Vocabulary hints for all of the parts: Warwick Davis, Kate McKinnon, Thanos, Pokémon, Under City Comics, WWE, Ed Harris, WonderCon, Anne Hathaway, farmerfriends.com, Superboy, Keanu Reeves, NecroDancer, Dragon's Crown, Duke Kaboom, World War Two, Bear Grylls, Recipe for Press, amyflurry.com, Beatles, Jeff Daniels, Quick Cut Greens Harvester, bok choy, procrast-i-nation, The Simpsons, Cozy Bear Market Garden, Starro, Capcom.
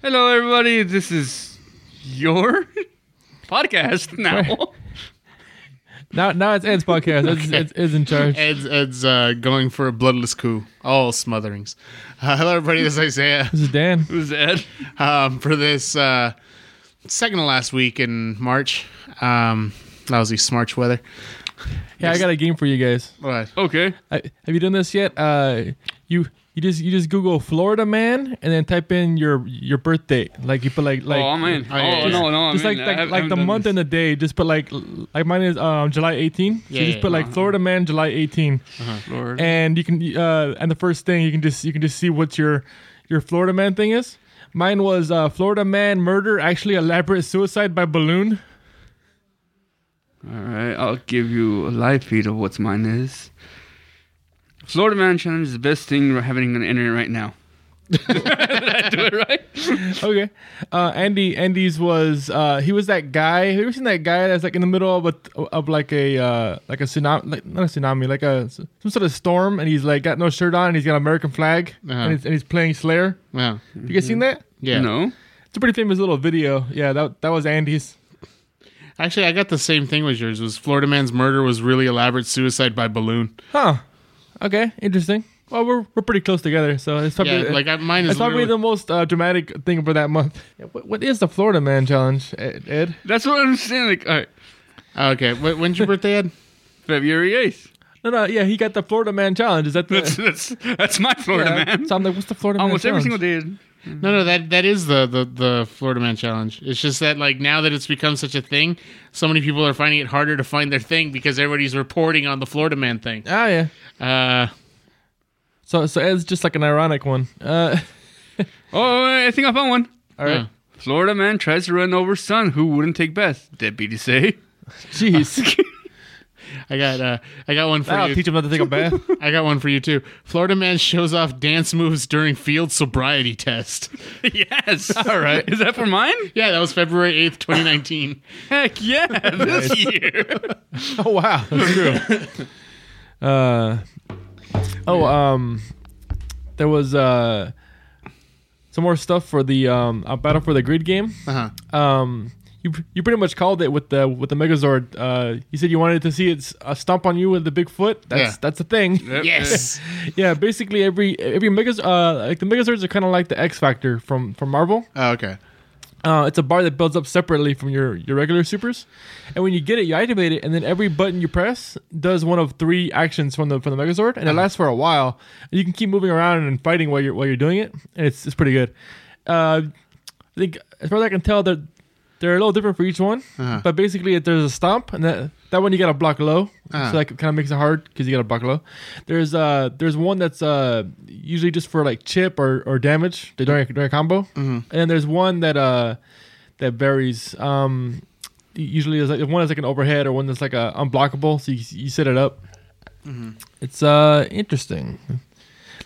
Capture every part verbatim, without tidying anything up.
Hello, everybody. This is your podcast now. now, now it's Ed's podcast. It's, okay. it's, it's in charge. Ed's, Ed's uh, going for a bloodless coup. All smotherings. Uh, hello, everybody. This is Isaiah. This is Dan. This is Ed. Um, for this uh, second to last week in March. Um, lousy smarch weather. Yeah, I got a game for you guys. What? Okay. I, have you done this yet? Uh, you... You just you just Google Florida man and then type in your your birth date. Like you put like like. Oh, I'm in. Just, oh no no I'm just like in. like, like the month this. and the day. Just put like like mine is um July eighteenth. Yeah, so you just yeah, put yeah. like Florida man July eighteenth. Uh-huh. And you can uh and the first thing you can just you can just see what your your Florida man thing is. Mine was uh, Florida man murder actually elaborate suicide by balloon. All right, I'll give you a live feed of what mine is. Florida Man Challenge is the best thing happening on the internet right now. Did I do it right? Okay. Uh, Andy, Andy's was uh, he was that guy. Have you ever seen that guy that's like in the middle of a, of like a uh, like a tsunami, like, not a tsunami, like a some sort of storm, and he's like got no shirt on, and he's got an American flag, uh-huh. and, he's, and he's playing Slayer. Yeah. Wow. You guys seen that? Yeah. No. It's a pretty famous little video. Yeah, that that was Andy's. Actually, I got the same thing as yours. Was Florida Man's murder was really elaborate suicide by balloon? Huh. Okay, interesting. Well, we're we're pretty close together, so it's probably yeah, like I, mine is it's probably the most uh, dramatic thing for that month. What, what is the Florida Man Challenge, Ed? That's what I'm saying. Like, all right, okay. When's your birthday, Ed? February eighth. No, no, yeah, he got the Florida Man Challenge. Is that the that's that's, that's my Florida yeah, Man? So I'm like, what's the Florida Almost Man? Almost every Challenge? Single day. Mm-hmm. No, no, that that is the, the the Florida Man Challenge. It's just that like now that it's become such a thing, so many people are finding it harder to find their thing because everybody's reporting on the Florida Man thing. Oh yeah. Uh, so so it's just like an ironic one. Uh, oh, I think I found one. All right. Yeah. Florida man tries to run over son who wouldn't take Beth. Deputy say. Jeez. I got uh, I got one for That'll you. I'll teach him not to take a bath. I got one for you too. Florida man shows off dance moves during field sobriety test. Yes. All right. Is that for mine? Yeah, that was February eighth, twenty nineteen. Heck yeah, this nice. Year. Oh wow, that's true. uh, oh um, there was uh some more stuff for the um Battle for the Grid game. Uh huh. Um. You you pretty much called it with the with the Megazord. Uh, you said you wanted to see it uh, stomp on you with the big foot. That's yeah. that's a thing. Yep. Yes. Yeah. Basically, every every Megazord, uh, like the Megazords are kind of like the X Factor from, from Marvel. Oh, okay. Uh, it's a bar that builds up separately from your, your regular supers, and when you get it, you activate it, and then every button you press does one of three actions from the from the Megazord, and uh-huh. it lasts for a while. And you can keep moving around and fighting while you're while you're doing it, and it's it's pretty good. Uh, I think as far as I can tell, that. They're a little different for each one, uh-huh. but basically there's a stomp, and that that one you gotta block low, uh-huh. so that kind of makes it hard because you gotta block low. There's uh there's one that's uh usually just for like chip or, or damage during a, during a combo, mm-hmm. and then there's one that uh that varies. Um, usually there's like one that's like an overhead or one that's like a unblockable, so you you set it up. Mm-hmm. It's uh interesting.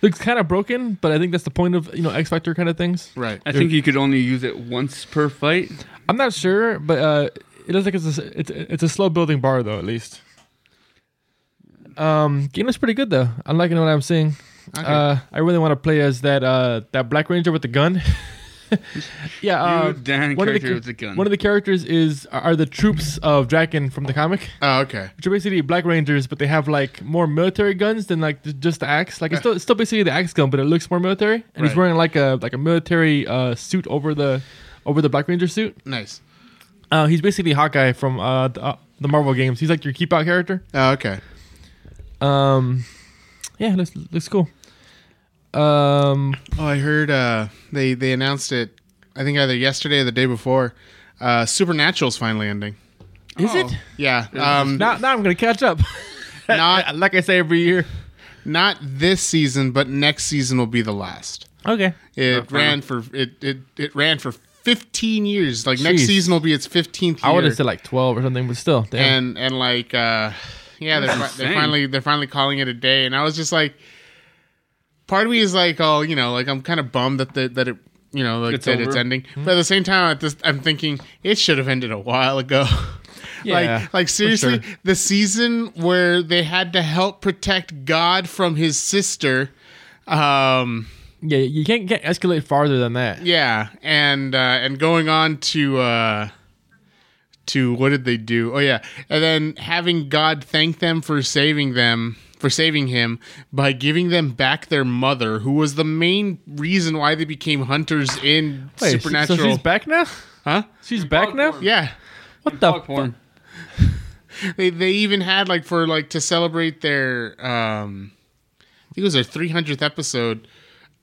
Looks kind of broken, but I think that's the point of you know X Factor kind of things. Right. I They're, think you could only use it once per fight. I'm not sure, but uh, it looks like it's a, it's it's a slow building bar though at least. Um, game looks pretty good though. I'm liking what I'm seeing. Okay. Uh, I really want to play as that uh, that Black Ranger with the gun. yeah, uh, you damn one character of the, with the gun. One of the characters is are the troops of Draken from the comic. Oh, okay. Which are basically Black Rangers, but they have like more military guns than like just the axe. Like it's still it's still basically the axe gun, but it looks more military. And right. he's wearing like a like a military uh, suit over the over the Black Ranger suit. Nice. Uh, he's basically Hawkeye from uh the, uh, the Marvel games. He's like your keep out character. Oh, okay. Um, yeah, looks looks cool. Um, oh, I heard uh, they they announced it. I think either yesterday or the day before. Uh, Supernatural's finally ending. Is oh. it? Yeah. Um, now, now I'm gonna catch up. Not like I say every year. Not this season, but next season will be the last. Okay. It no, ran for it, it it ran for fifteen years. Like Jeez. Next season will be its fifteenth year. I would have said like twelve or something, but still. Damn. And and like uh, yeah, they're they're finally they're finally calling it a day. And I was just like. Part of me is like, oh, you know, like I'm kind of bummed that the, that it, you know, like it's that over. It's ending. Mm-hmm. But at the same time, at this, I'm thinking it should have ended a while ago. Yeah, like, like seriously, sure. The season where they had to help protect God from his sister, um, Yeah, you can't, can't escalate farther than that. Yeah, and uh, and going on to uh, to what did they do? Oh yeah, and then having God thank them for saving them for saving him by giving them back their mother, who was the main reason why they became hunters in Wait, Supernatural. So she's back now, huh? She's in back now. Form. Yeah. What in the fuck? They they even had like for like to celebrate their um, I think it was their three hundredth episode.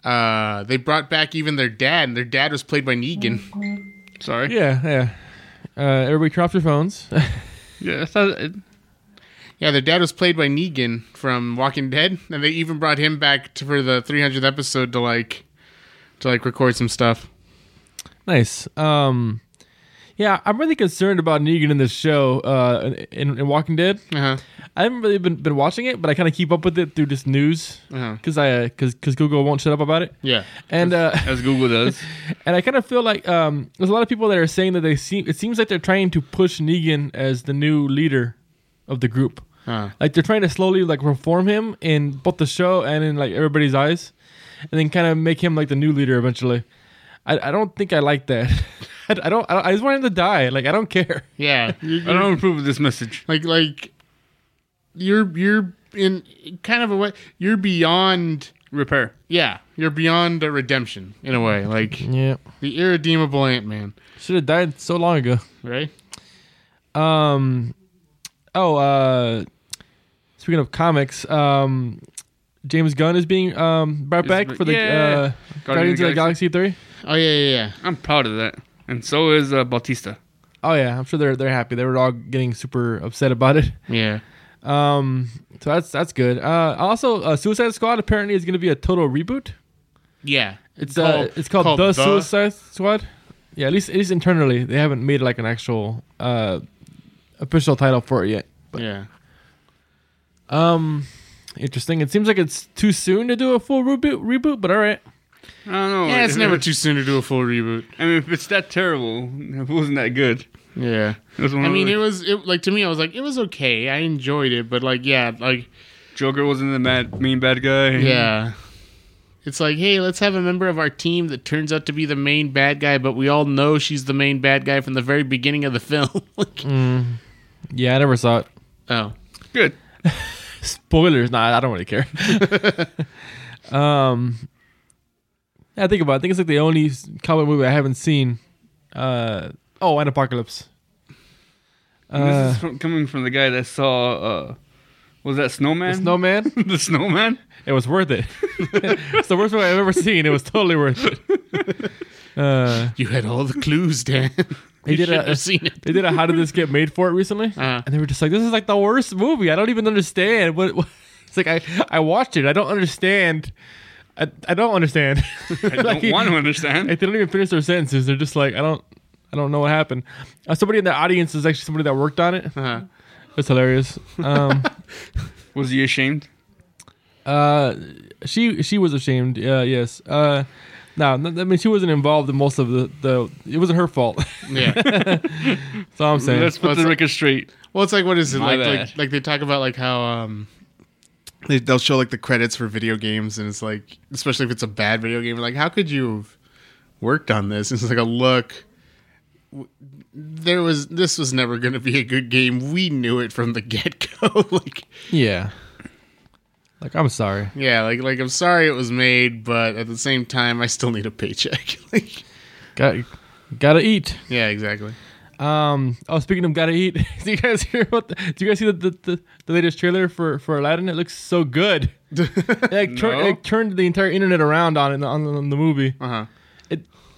Uh, they brought back even their dad, and their dad was played by Negan. Sorry. Yeah, yeah. Uh, everybody dropped their phones. yeah, not, it, yeah, their dad was played by Negan from Walking Dead, and they even brought him back to, for the three hundredth episode to like to like record some stuff. Nice. Um, yeah, I'm really concerned about Negan in this show, uh, in, in Walking Dead. Uh-huh. I haven't really been, been watching it, but I kind of keep up with it through just news because uh-huh. I because because Google won't shut up about it. Yeah, and as, uh, as Google does. And I kind of feel like um, there's a lot of people that are saying that they seem it seems like they're trying to push Negan as the new leader of the group. Uh-huh. Like they're trying to slowly like reform him in both the show and in like everybody's eyes, and then kind of make him like the new leader eventually. I, I don't think I like that. I, I don't. I just want him to die. Like I don't care. Yeah, I don't approve of this message. Like like. You're you're in kind of a way. You're beyond repair. Yeah, you're beyond a redemption in a way. Like yeah. The irredeemable Ant-Man should have died so long ago, right? Um, oh, uh, speaking of comics, um, James Gunn is being um brought is back it, for the yeah. uh, Guardians of the Galaxy three. Oh yeah, yeah, yeah. I'm proud of that, and so is uh, Bautista. Oh yeah, I'm sure they're they're happy. They were all getting super upset about it. Yeah. Um, so that's that's good. Uh, also, uh, Suicide Squad apparently is going to be a total reboot. Yeah, it's uh, called, it's called, called the, the Suicide Squad. Yeah, at least at least internally they haven't made like an actual uh official title for it yet. But, yeah. Um, interesting. It seems like it's too soon to do a full reboot. Reboot, but all right. I don't know. Yeah, it's never too soon to do a full reboot. I mean, if it's that terrible, if it wasn't that good. Yeah, I mean, it was it, like to me, I was like, it was okay. I enjoyed it, but like, yeah, like Joker wasn't the mad, main bad guy. Yeah, it's like, hey, let's have a member of our team that turns out to be the main bad guy, but we all know she's the main bad guy from the very beginning of the film. like, mm, yeah, I never saw it. Oh, good. Spoilers? Nah, I don't really care. um, yeah, think about it. I think it's like the only comic movie I haven't seen. Uh. Oh, and Apocalypse. And uh, this is from, coming from the guy that saw, uh, was that Snowman? The Snowman? the Snowman? It was worth it. It's the worst one I've ever seen. It was totally worth it. Uh, you had all the clues, Dan. They did a, seen it. They did a How Did This Get Made For It recently? Uh-huh. And they were just like, this is like the worst movie. I don't even understand. What, what? It's like, I, I watched it. I don't understand. I, I don't understand. I don't like, want to understand. Like, they don't even finish their sentences. They're just like, I don't. I don't know what happened. Uh, somebody in the audience is actually somebody that worked on it. Uh-huh. It's hilarious. Um, was he ashamed? Uh, she she was ashamed. Uh, yes. Uh, no, no, I mean she wasn't involved in most of the, the it wasn't her fault. Yeah. That's all I'm saying. Let's put well, the record like, straight. Well, it's like what is it like, like? Like they talk about like how um, they they'll show like the credits for video games and it's like especially if it's a bad video game like how could you have worked on this? And it's like a look. There was this was never going to be a good game. We knew it from the get go. like yeah, like I'm sorry. Yeah, like like I'm sorry it was made, but at the same time, I still need a paycheck. like, got gotta eat. Yeah, exactly. Um. Oh, speaking of gotta eat, do you guys hear what? Do you guys see the the, the, the latest trailer for, for Aladdin? It looks so good. it, like, no? tur- it turned the entire internet around on it on, on the movie. Uh huh.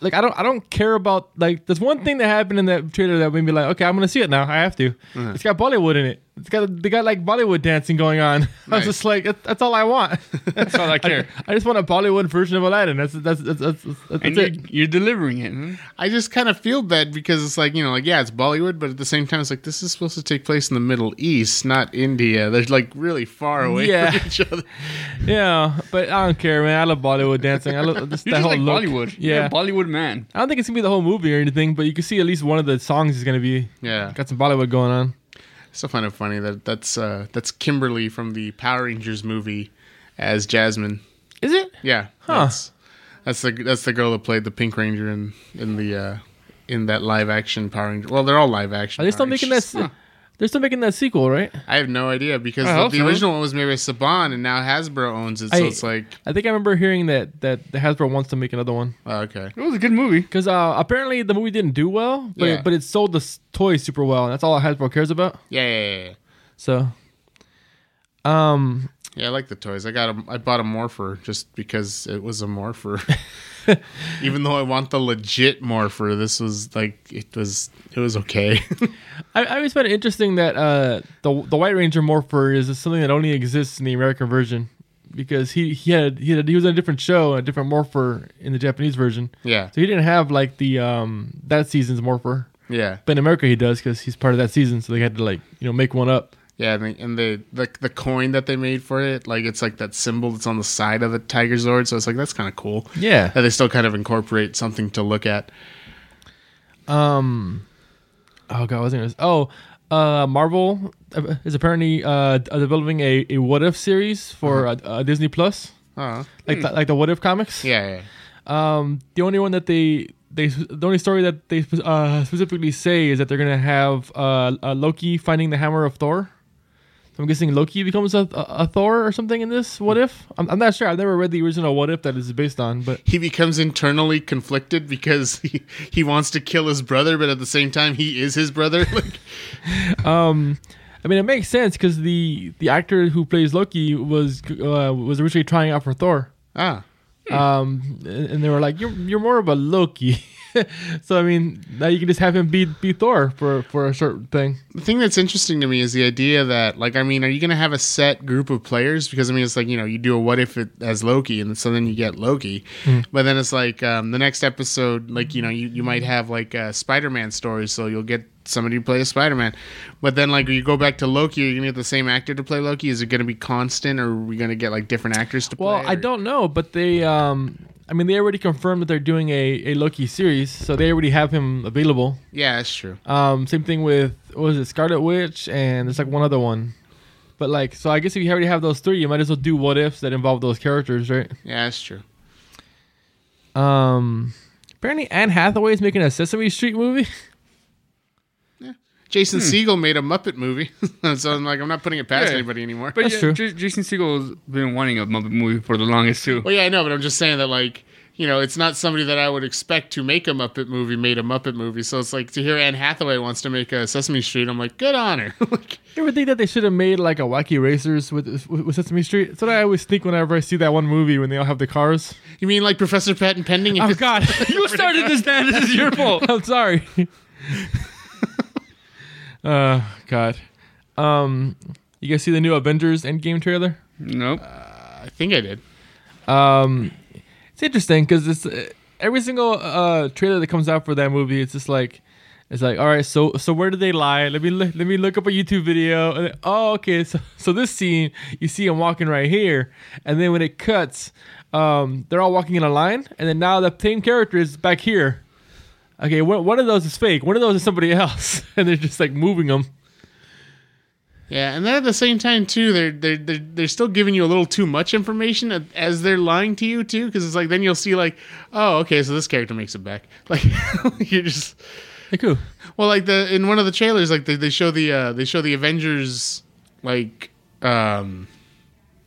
Like I don't, I don't care about like. There's one thing that happened in that trailer that made me like, okay, I'm gonna see it now. I have to. Uh-huh. It's got Bollywood in it. It's got they got like Bollywood dancing going on. Nice. I was just like, that's, that's all I want. That's all I care. I, I just want a Bollywood version of Aladdin. That's that's that's that's, that's, that's and it. You're, you're delivering it. Hmm? I just kind of feel bad because it's like you know, like yeah, it's Bollywood, but at the same time, it's like this is supposed to take place in the Middle East, not India. They're like really far away yeah. from each other. Yeah, but I don't care, man. I love Bollywood dancing. I love just that just whole like look. Bollywood. Yeah, yeah Bollywood. Man, I don't think it's gonna be the whole movie or anything, but you can see at least one of the songs is gonna be yeah got some Bollywood going on. I still find it funny that that's uh, that's Kimberly from the Power Rangers movie as Jasmine. Is it? Yeah. Huh. That's, That's the that's the girl that played the Pink Ranger in in the uh, in that live action Power Ranger. Well, they're all live action. Are they still Power making Rangers. that? Huh. They're still making that sequel, right? I have no idea because the, the original one was made by Saban, and now Hasbro owns it. So I, it's like I think I remember hearing that that Hasbro wants to make another one. Oh, okay, it was a good movie because uh, apparently the movie didn't do well, but yeah. it, but it sold the toys super well, and that's all Hasbro cares about. Yeah, yeah, yeah. yeah. So, um, yeah, I like the toys. I got a, I bought a Morpher just because it was a Morpher. Even though I want the legit Morpher, this was like it was it was okay. I, I always find it interesting that uh, the the White Ranger Morpher is something that only exists in the American version because he he had he had he was on a different show, a different Morpher in the Japanese version. Yeah, so he didn't have like the um that season's Morpher. Yeah, but in America he does because he's part of that season, so they had to like you know make one up. Yeah, and, they, and the, the the coin that they made for it, like it's like that symbol that's on the side of the Tiger Zord, so it's like that's kind of cool. Yeah, that they still kind of incorporate something to look at. Um, oh god, I wasn't gonna, oh, uh, Marvel is apparently uh developing a, a What If series for uh-huh. uh, uh, Disney Plus, uh-huh. like hmm. the, like the What If comics. Yeah, yeah. Um, the only one that they they the only story that they uh, specifically say is that they're gonna have uh, uh Loki finding the hammer of Thor. I'm guessing Loki becomes a, a, a Thor or something in this What If? I'm, I'm not sure. I've never read the original What If that is based on, but he becomes internally conflicted because he, he wants to kill his brother, but at the same time he is his brother. Like, um, I mean, it makes sense because the, the actor who plays Loki was uh, was originally trying out for Thor. Ah, hmm. um, and, and they were like, "You're you're more of a Loki." So I mean, now you can just have him be be Thor for, for a short thing. The thing that's interesting to me is the idea that, like, I mean, are you going to have a set group of players? Because I mean, it's like you know, you do a what if it as Loki, and so then you get Loki. Mm. But then it's like um, the next episode, like you know, you, you might have like a Spider-Man story, so you'll get somebody to play a Spider-Man. But then like you go back to Loki, are you going to get the same actor to play Loki? Is it going to be constant, or are we going to get like different actors to well, play? Well, I or? don't know, but they. Um... I mean, they already confirmed that they're doing a, a Loki series, so they already have him available. Yeah, that's true. Um, same thing with, what was it, Scarlet Witch, and there's like one other one. But like, so I guess if you already have those three, you might as well do what ifs that involve those characters, right? Yeah, that's true. Um, apparently Anne Hathaway is making a Sesame Street movie. Yeah. Jason hmm. Segel made a Muppet movie, so I'm like, I'm not putting it past yeah. anybody anymore. But That's yeah, true. J- Jason Segel's been wanting a Muppet movie for the longest too. Well, yeah, I know, but I'm just saying that like, you know, it's not somebody that I would expect to make a Muppet movie made a Muppet movie. So it's like to hear Anne Hathaway wants to make a Sesame Street. I'm like, good on her. Like, you ever think that they should have made like a Wacky Racers with, with, with Sesame Street? That's what I always think whenever I see that one movie when they all have the cars. You mean like Professor Patton Pending? Oh God, you started this, Dan. This is your fault. I'm sorry. Uh, God. Um, you guys see the new Avengers Endgame trailer? Nope. Uh, I think I did. Um, it's interesting because it's uh, every single uh trailer that comes out for that movie. It's just like, it's like, all right, so so where do they lie? Let me let me look up a YouTube video. And then, oh, okay. So so this scene, you see him walking right here, and then when it cuts, um, they're all walking in a line, and then now the same character is back here. Okay, one of those is fake. One of those is somebody else, and they're just like moving them. Yeah, and then at the same time too, they're they're they're, they're still giving you a little too much information as they're lying to you too, because it's like then you'll see like, oh, okay, so this character makes it back. Like you're just like who? Well, like the in one of the trailers, like they, they show the uh, they show the Avengers like um,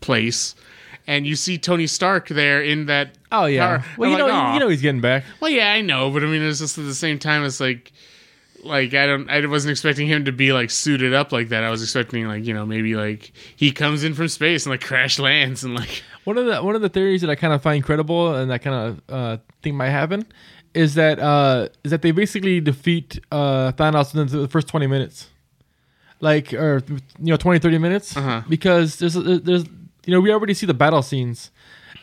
place. And you see Tony Stark there in that. Oh yeah. Car. Well, I'm you like, know, Aw. you know he's getting back. Well, yeah, I know, but I mean, it's just at the same time, it's like, like I don't, I wasn't expecting him to be like suited up like that. I was expecting like, you know, maybe like he comes in from space and like crash lands and like. One of the one of the theories that I kind of find credible and I kind of uh, think might happen is that uh, is that they basically defeat uh, Thanos in the first twenty minutes, like or you know twenty, thirty minutes, uh-huh. because there's there's. You know, we already see the battle scenes.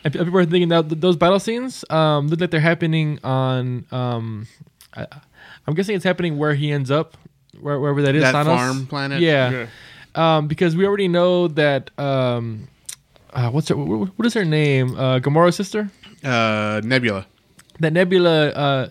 And people are thinking that those battle scenes um, look like they're happening on. Um, I, I'm guessing it's happening where he ends up, where, wherever that is. That Thanos. farm planet. Yeah, yeah. Um, because we already know that. Um, uh, what's her, what is her name? Uh, Gamora's sister. Uh, Nebula. That Nebula uh,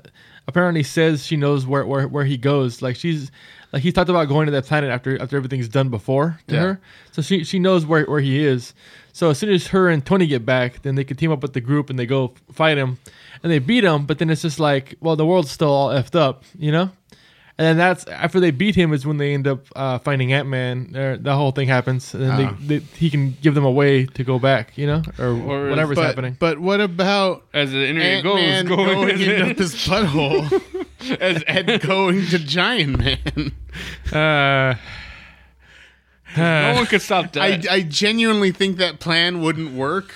apparently says she knows where, where where he goes. Like she's Like, he talked about going to that planet after after everything's done before to yeah. her. So she she knows where, where he is. So as soon as her and Tony get back, then they can team up with the group and they go fight him. And they beat him, but then it's just like, well, the world's still all effed up, you know? And then that's, after they beat him is when they end up uh, finding Ant-Man. The whole thing happens. And then uh-huh. they, they, he can give them a way to go back, you know? Or, or whatever's but, happening. But what about as the internet Ant-Man goes, going, going in up his butthole? As Ed going to Giant Man. Uh... no one could stop that. I, I genuinely think that plan wouldn't work.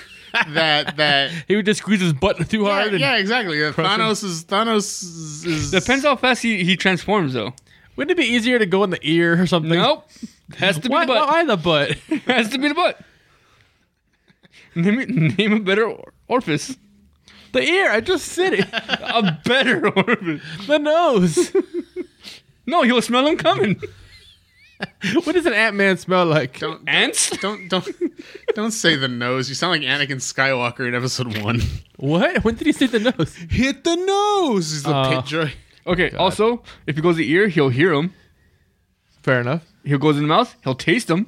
That that he would just squeeze his butt too hard. Yeah, and yeah exactly. Yeah, Thanos him. is Thanos is. Depends how fast he, he transforms, though. Wouldn't it be easier to go in the ear or something? Nope. Has to be why, the butt. Why the butt? Has to be the butt. Name name a better or- orifice. The ear. I just said it. A better orifice. The nose. No, you'll smell him coming. What does an Ant-Man smell like? Don't, don't, Ants? Don't don't don't say the nose. You sound like Anakin Skywalker in Episode One. What? When did he say the nose? Hit the nose is the uh, picture. Okay. God. Also, if he goes to the ear, he'll hear him. Fair enough. He goes in the mouth, he'll taste him.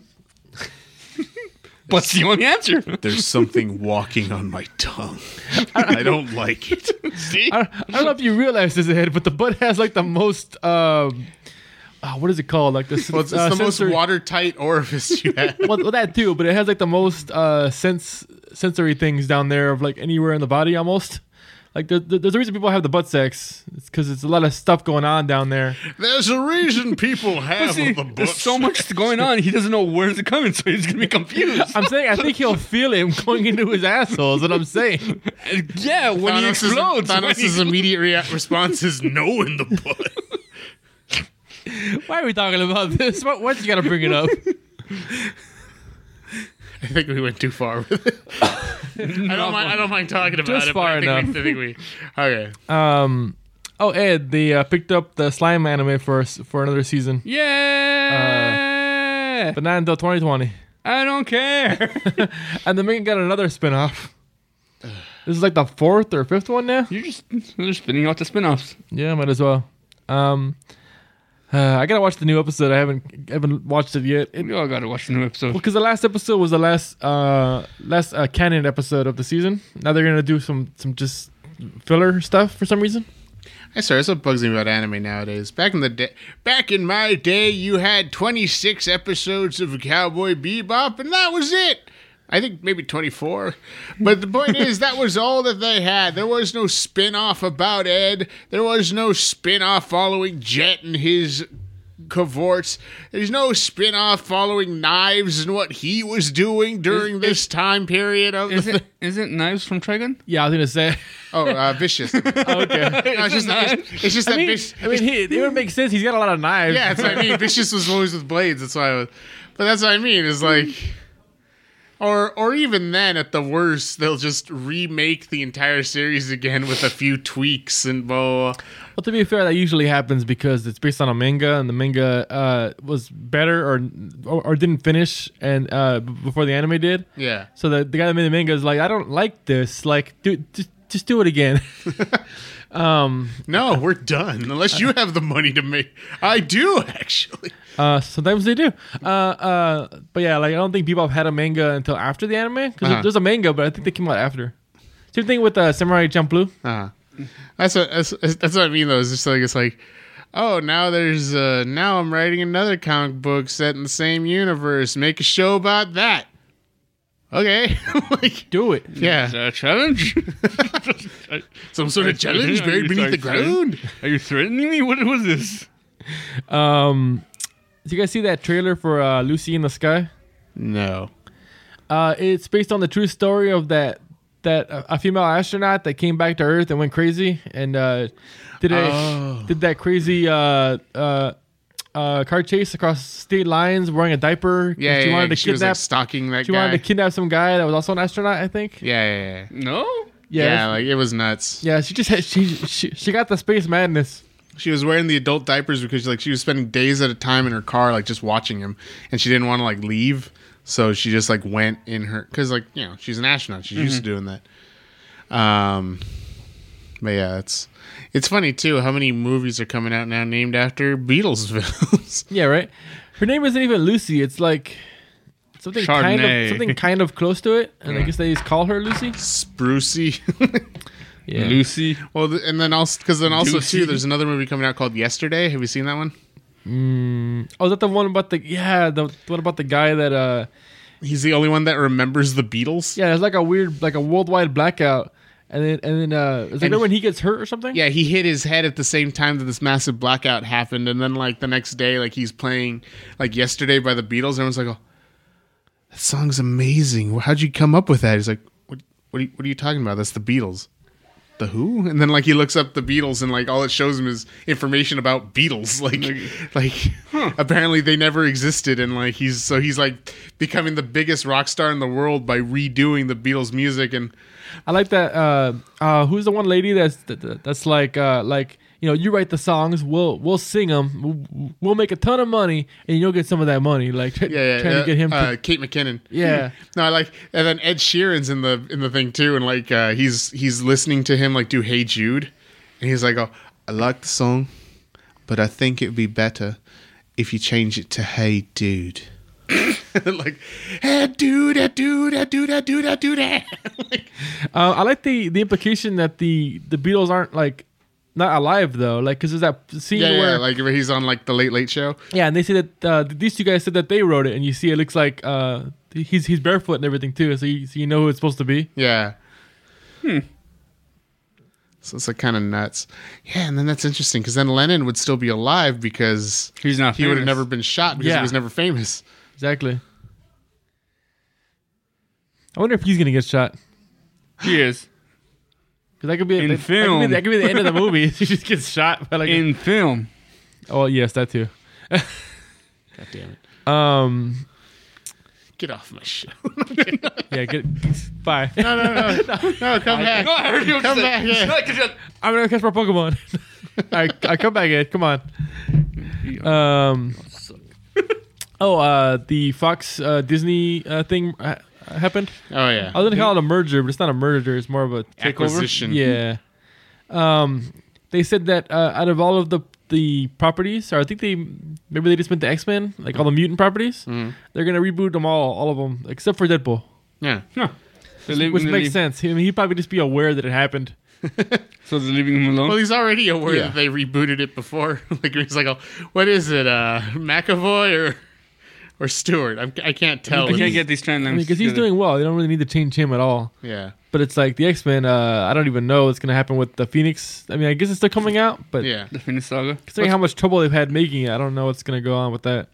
But it's the only answer. There's something walking on my tongue. I don't like it. See? I, I don't know if you realize this ahead, but the butt has like the most. Um, Oh, what is it called? Like this? Well, it's uh, the sensory... most watertight orifice you have. well, well, that too, but it has like the most uh, sense sensory things down there of like anywhere in the body almost. Like there, there's a reason people have the butt sex. It's because it's a lot of stuff going on down there. There's a reason people have see, the butt. There's sex. So much going on. He doesn't know where's it coming, so he's gonna be confused. I'm saying I think he'll feel it going into his asshole. Is what I'm saying. Yeah, when Thanos he explodes. Is, Thanos' he... immediate rea- response is no in the butt. Why are we talking about this? What, why'd you gotta bring it up? I think we went too far with it. I don't mind. I don't mind talking about Just it. Far but I think enough. We, I think we. Okay. Um. Oh, Ed, they uh, picked up the slime anime for us for another season. Yeah. Uh, but not until twenty twenty. I don't care. And the Megan got another spinoff. This is like the fourth or fifth one now. You're just they're spinning out the spinoffs. Yeah, might as well. Um. Uh, I gotta watch the new episode. I haven't haven't watched it yet. It, we all gotta watch the new episode. Well, because the last episode was the last uh, last uh, canon episode of the season. Now they're gonna do some some just filler stuff for some reason. I sorry, that's what bugs me about anime nowadays. Back in the day, back in my day, you had twenty-six episodes of Cowboy Bebop, and that was it. I think maybe twenty-four. But the point is, that was all that they had. There was no spin-off about Ed. There was no spin-off following Jet and his cavorts. There's no spin-off following Knives and what he was doing during is, this is, time period. Of is, the it, is it Knives from Trigun? Yeah, I was going to say. Oh, uh, Vicious. Oh, okay. No, it's, just that, it's, it's just that I mean, Vicious. I mean, he, it would make sense. He's got a lot of knives. Yeah, that's what I mean. Vicious was always with blades. That's why I was. But that's what I mean. It's like... Or or even then, at the worst, they'll just remake the entire series again with a few tweaks and blah, blah, blah. Well, to be fair, that usually happens because it's based on a manga, and the manga uh, was better or, or or didn't finish and uh, before the anime did. Yeah. So the, the guy that made the manga is like, I don't like this. Like, dude, just, just do it again. um, no, we're done. Unless you have the money to make. I do, actually. Uh, sometimes they do. Uh, uh, but yeah, like I don't think Bebop had a manga until after the anime. Because uh-huh. there's a manga, but I think they came out after. Same thing with uh, Samurai Champloo. Uh-huh. That's what that's, that's what I mean though. It's just like it's like, oh now there's uh, now I'm writing another comic book set in the same universe. Make a show about that. Okay, like do it. Yeah, it's a challenge. Some sort of challenge buried beneath the ground. Are you threatening me? What was this? Um. Did you guys see that trailer for uh, Lucy in the Sky? No. Uh, it's based on the true story of that that uh, a female astronaut that came back to Earth and went crazy and uh, did a, oh. did that crazy uh, uh, uh, car chase across state lines wearing a diaper. Yeah, she yeah, wanted yeah. to she kidnap, was like stalking that she guy. She wanted to kidnap some guy that was also an astronaut, I think. Yeah, yeah, yeah. No? Yeah, yeah like it was nuts. Yeah, she just had, she, she she got the space madness. She was wearing the adult diapers because like she was spending days at a time in her car, like just watching him, and she didn't want to like leave, so she just like went in her because like you know she's an astronaut, she's mm-hmm. used to doing that. Um, But yeah, it's it's funny too how many movies are coming out now named after Beatles films. Yeah, right. Her name isn't even Lucy. It's like something Chardonnay. kind of something kind of close to it, and yeah. I guess they just call her Lucy. Sprucey. Yeah. Lucy. Well, and then also because then also Lucy. too, there's another movie coming out called Yesterday. Have you seen that one? Mm. Oh, is that the one about the yeah? The, the one about the guy that uh, he's the only one that remembers the Beatles. Yeah, it's like a weird, like a worldwide blackout. And then, and then, uh, is that when he gets hurt or something? Yeah, he hit his head at the same time that this massive blackout happened. And then, like, the next day, like, he's playing, like, Yesterday by the Beatles. And everyone's like, oh, that song's amazing. How'd you come up with that? He's like, what, what, are, you, what are you talking about? That's the Beatles. The who? And then, like, he looks up the Beatles, and, like, all it shows him is information about Beatles. Like, like, like huh. apparently they never existed. And, like, he's, so he's, like, becoming the biggest rock star in the world by redoing the Beatles music. And I like that. Uh, uh, who's the one lady that's that, that's like uh, like you know you write the songs, we'll we'll sing them, we'll, we'll make a ton of money, and you'll get some of that money. Like t- yeah, yeah, trying uh, to get him. Uh, to- Kate McKinnon. Yeah. No, I like, and then Ed Sheeran's in the in the thing too, and like uh, he's he's listening to him like do Hey Jude, and he's like, oh, I like the song, but I think it'd be better if you change it to Hey Dude. Like, hey, dude, hey, dude, hey, dude, hey, dude, hey, dude, hey. Like, uh, I like the, the implication that the, the Beatles aren't, like, not alive, though. Like, because there's that scene yeah, where... Yeah, like, where he's on, like, the Late Late Show. Yeah, and they say that uh, these two guys said that they wrote it, and you see it looks like uh, he's he's barefoot and everything, too, so you, so you know who it's supposed to be. Yeah. Hmm. So it's like kind of nuts. Yeah, and then that's interesting, because then Lennon would still be alive because... He's not He would have never been shot because yeah. he was never famous. Exactly. I wonder if he's gonna get shot. He is, because that could be in that, film. That could be, that could be the end of the movie. He just gets shot by like in a, film. Oh yes, that too. God damn it. Um, get off my show. Yeah, get bye. No, no, no, no, no, come I, back. No, I heard you come back. Yeah. I'm gonna catch my Pokemon. I I come back, Ed. Come on. Um. Oh, uh, the Fox uh, Disney uh, thing ha- happened. Oh yeah, I was gonna call it a merger, but it's not a merger. It's more of a takeover. Acquisition. Yeah. Um, they said that uh, out of all of the the properties, or I think they maybe they just went to X-Men, like all the mutant properties. Mm-hmm. They're gonna reboot them all, all of them, except for Deadpool. Yeah, no, which, li- which makes li- sense. I mean, he'd probably just be aware that it happened. So they're leaving him alone? Well, he's already aware yeah. that they rebooted it before. Like he's like, oh, what is it, uh, McAvoy or? Or Stewart. I'm, I can't tell. I can't get these trend lines. Because I mean, he's doing well. They don't really need to change him at all. Yeah. But it's like the X-Men, uh, I don't even know what's going to happen with the Phoenix. I mean, I guess it's still coming out, but... Yeah. The Phoenix Saga. Considering what's, how much trouble they've had making it, I don't know what's going to go on with that.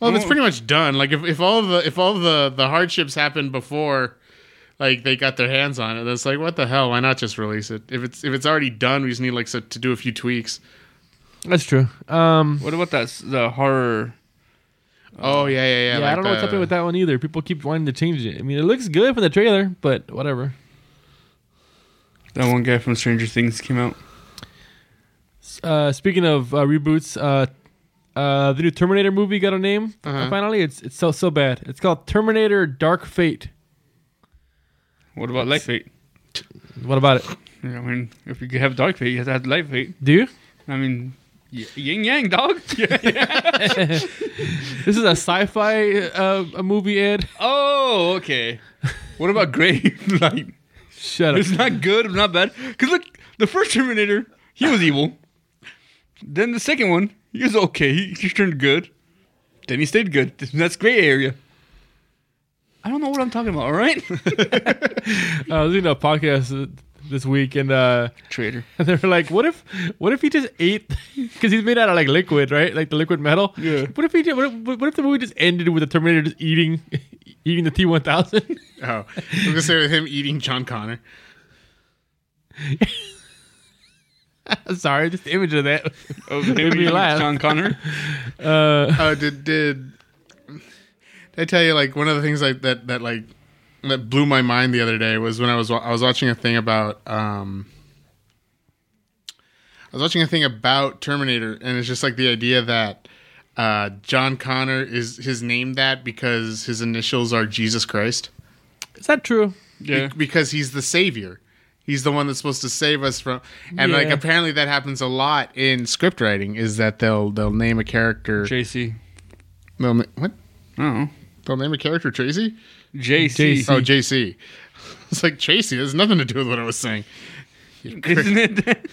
Well, well, it's pretty much done. Like, if, if all the if all the, the hardships happened before, like, they got their hands on it, it's like, what the hell? Why not just release it? If it's if it's already done, we just need, like, so, to do a few tweaks. That's true. Um, what about that the horror... Oh, yeah, yeah, yeah. Yeah, like I don't know what's happening with that one either. People keep wanting to change it. I mean, it looks good for the trailer, but whatever. That one guy from Stranger Things came out. Uh, speaking of uh, reboots, uh, uh, the new Terminator movie got a name. Uh-huh. And finally, it's it's so so bad. It's called Terminator Dark Fate. What about Light Fate? What about it? Yeah, I mean, if you have Dark Fate, you have to have Light Fate. Do you? I mean... Yin Yang, dog. Yeah, yeah. This is a sci-fi uh, a movie, Ed. Oh, okay. What about Grey Light? Shut up. It's not good, not bad. Because look, the first Terminator, he was evil. Then the second one, he was okay. He, he turned good. Then he stayed good. That's gray area. I don't know what I'm talking about, all right? I was doing a podcast... this week and uh trader and they're like what if what if he just ate because he's made out of like liquid, right? Like the liquid metal. Yeah, what if he just, what, if, what if the movie just ended with the Terminator just eating eating the T one thousand? Oh, I'm gonna say with him eating John Connor. Sorry, just the image of that of him made me laugh. John Connor. uh oh did did did I tell you like one of the things like that that like that blew my mind the other day was when I was I was watching a thing about um, I was watching a thing about Terminator, and it's just like the idea that uh, John Connor is his name that because his initials are Jesus Christ. Is that true? Yeah, Be- because he's the savior. He's the one that's supposed to save us from, and yeah. like apparently that happens a lot in script writing. Is that they'll they'll name a character J C. They'll na- what? Oh, they'll name a character Tracy. J C. Oh, J C. It's like Tracy. It has nothing to do with what I was saying. Isn't it?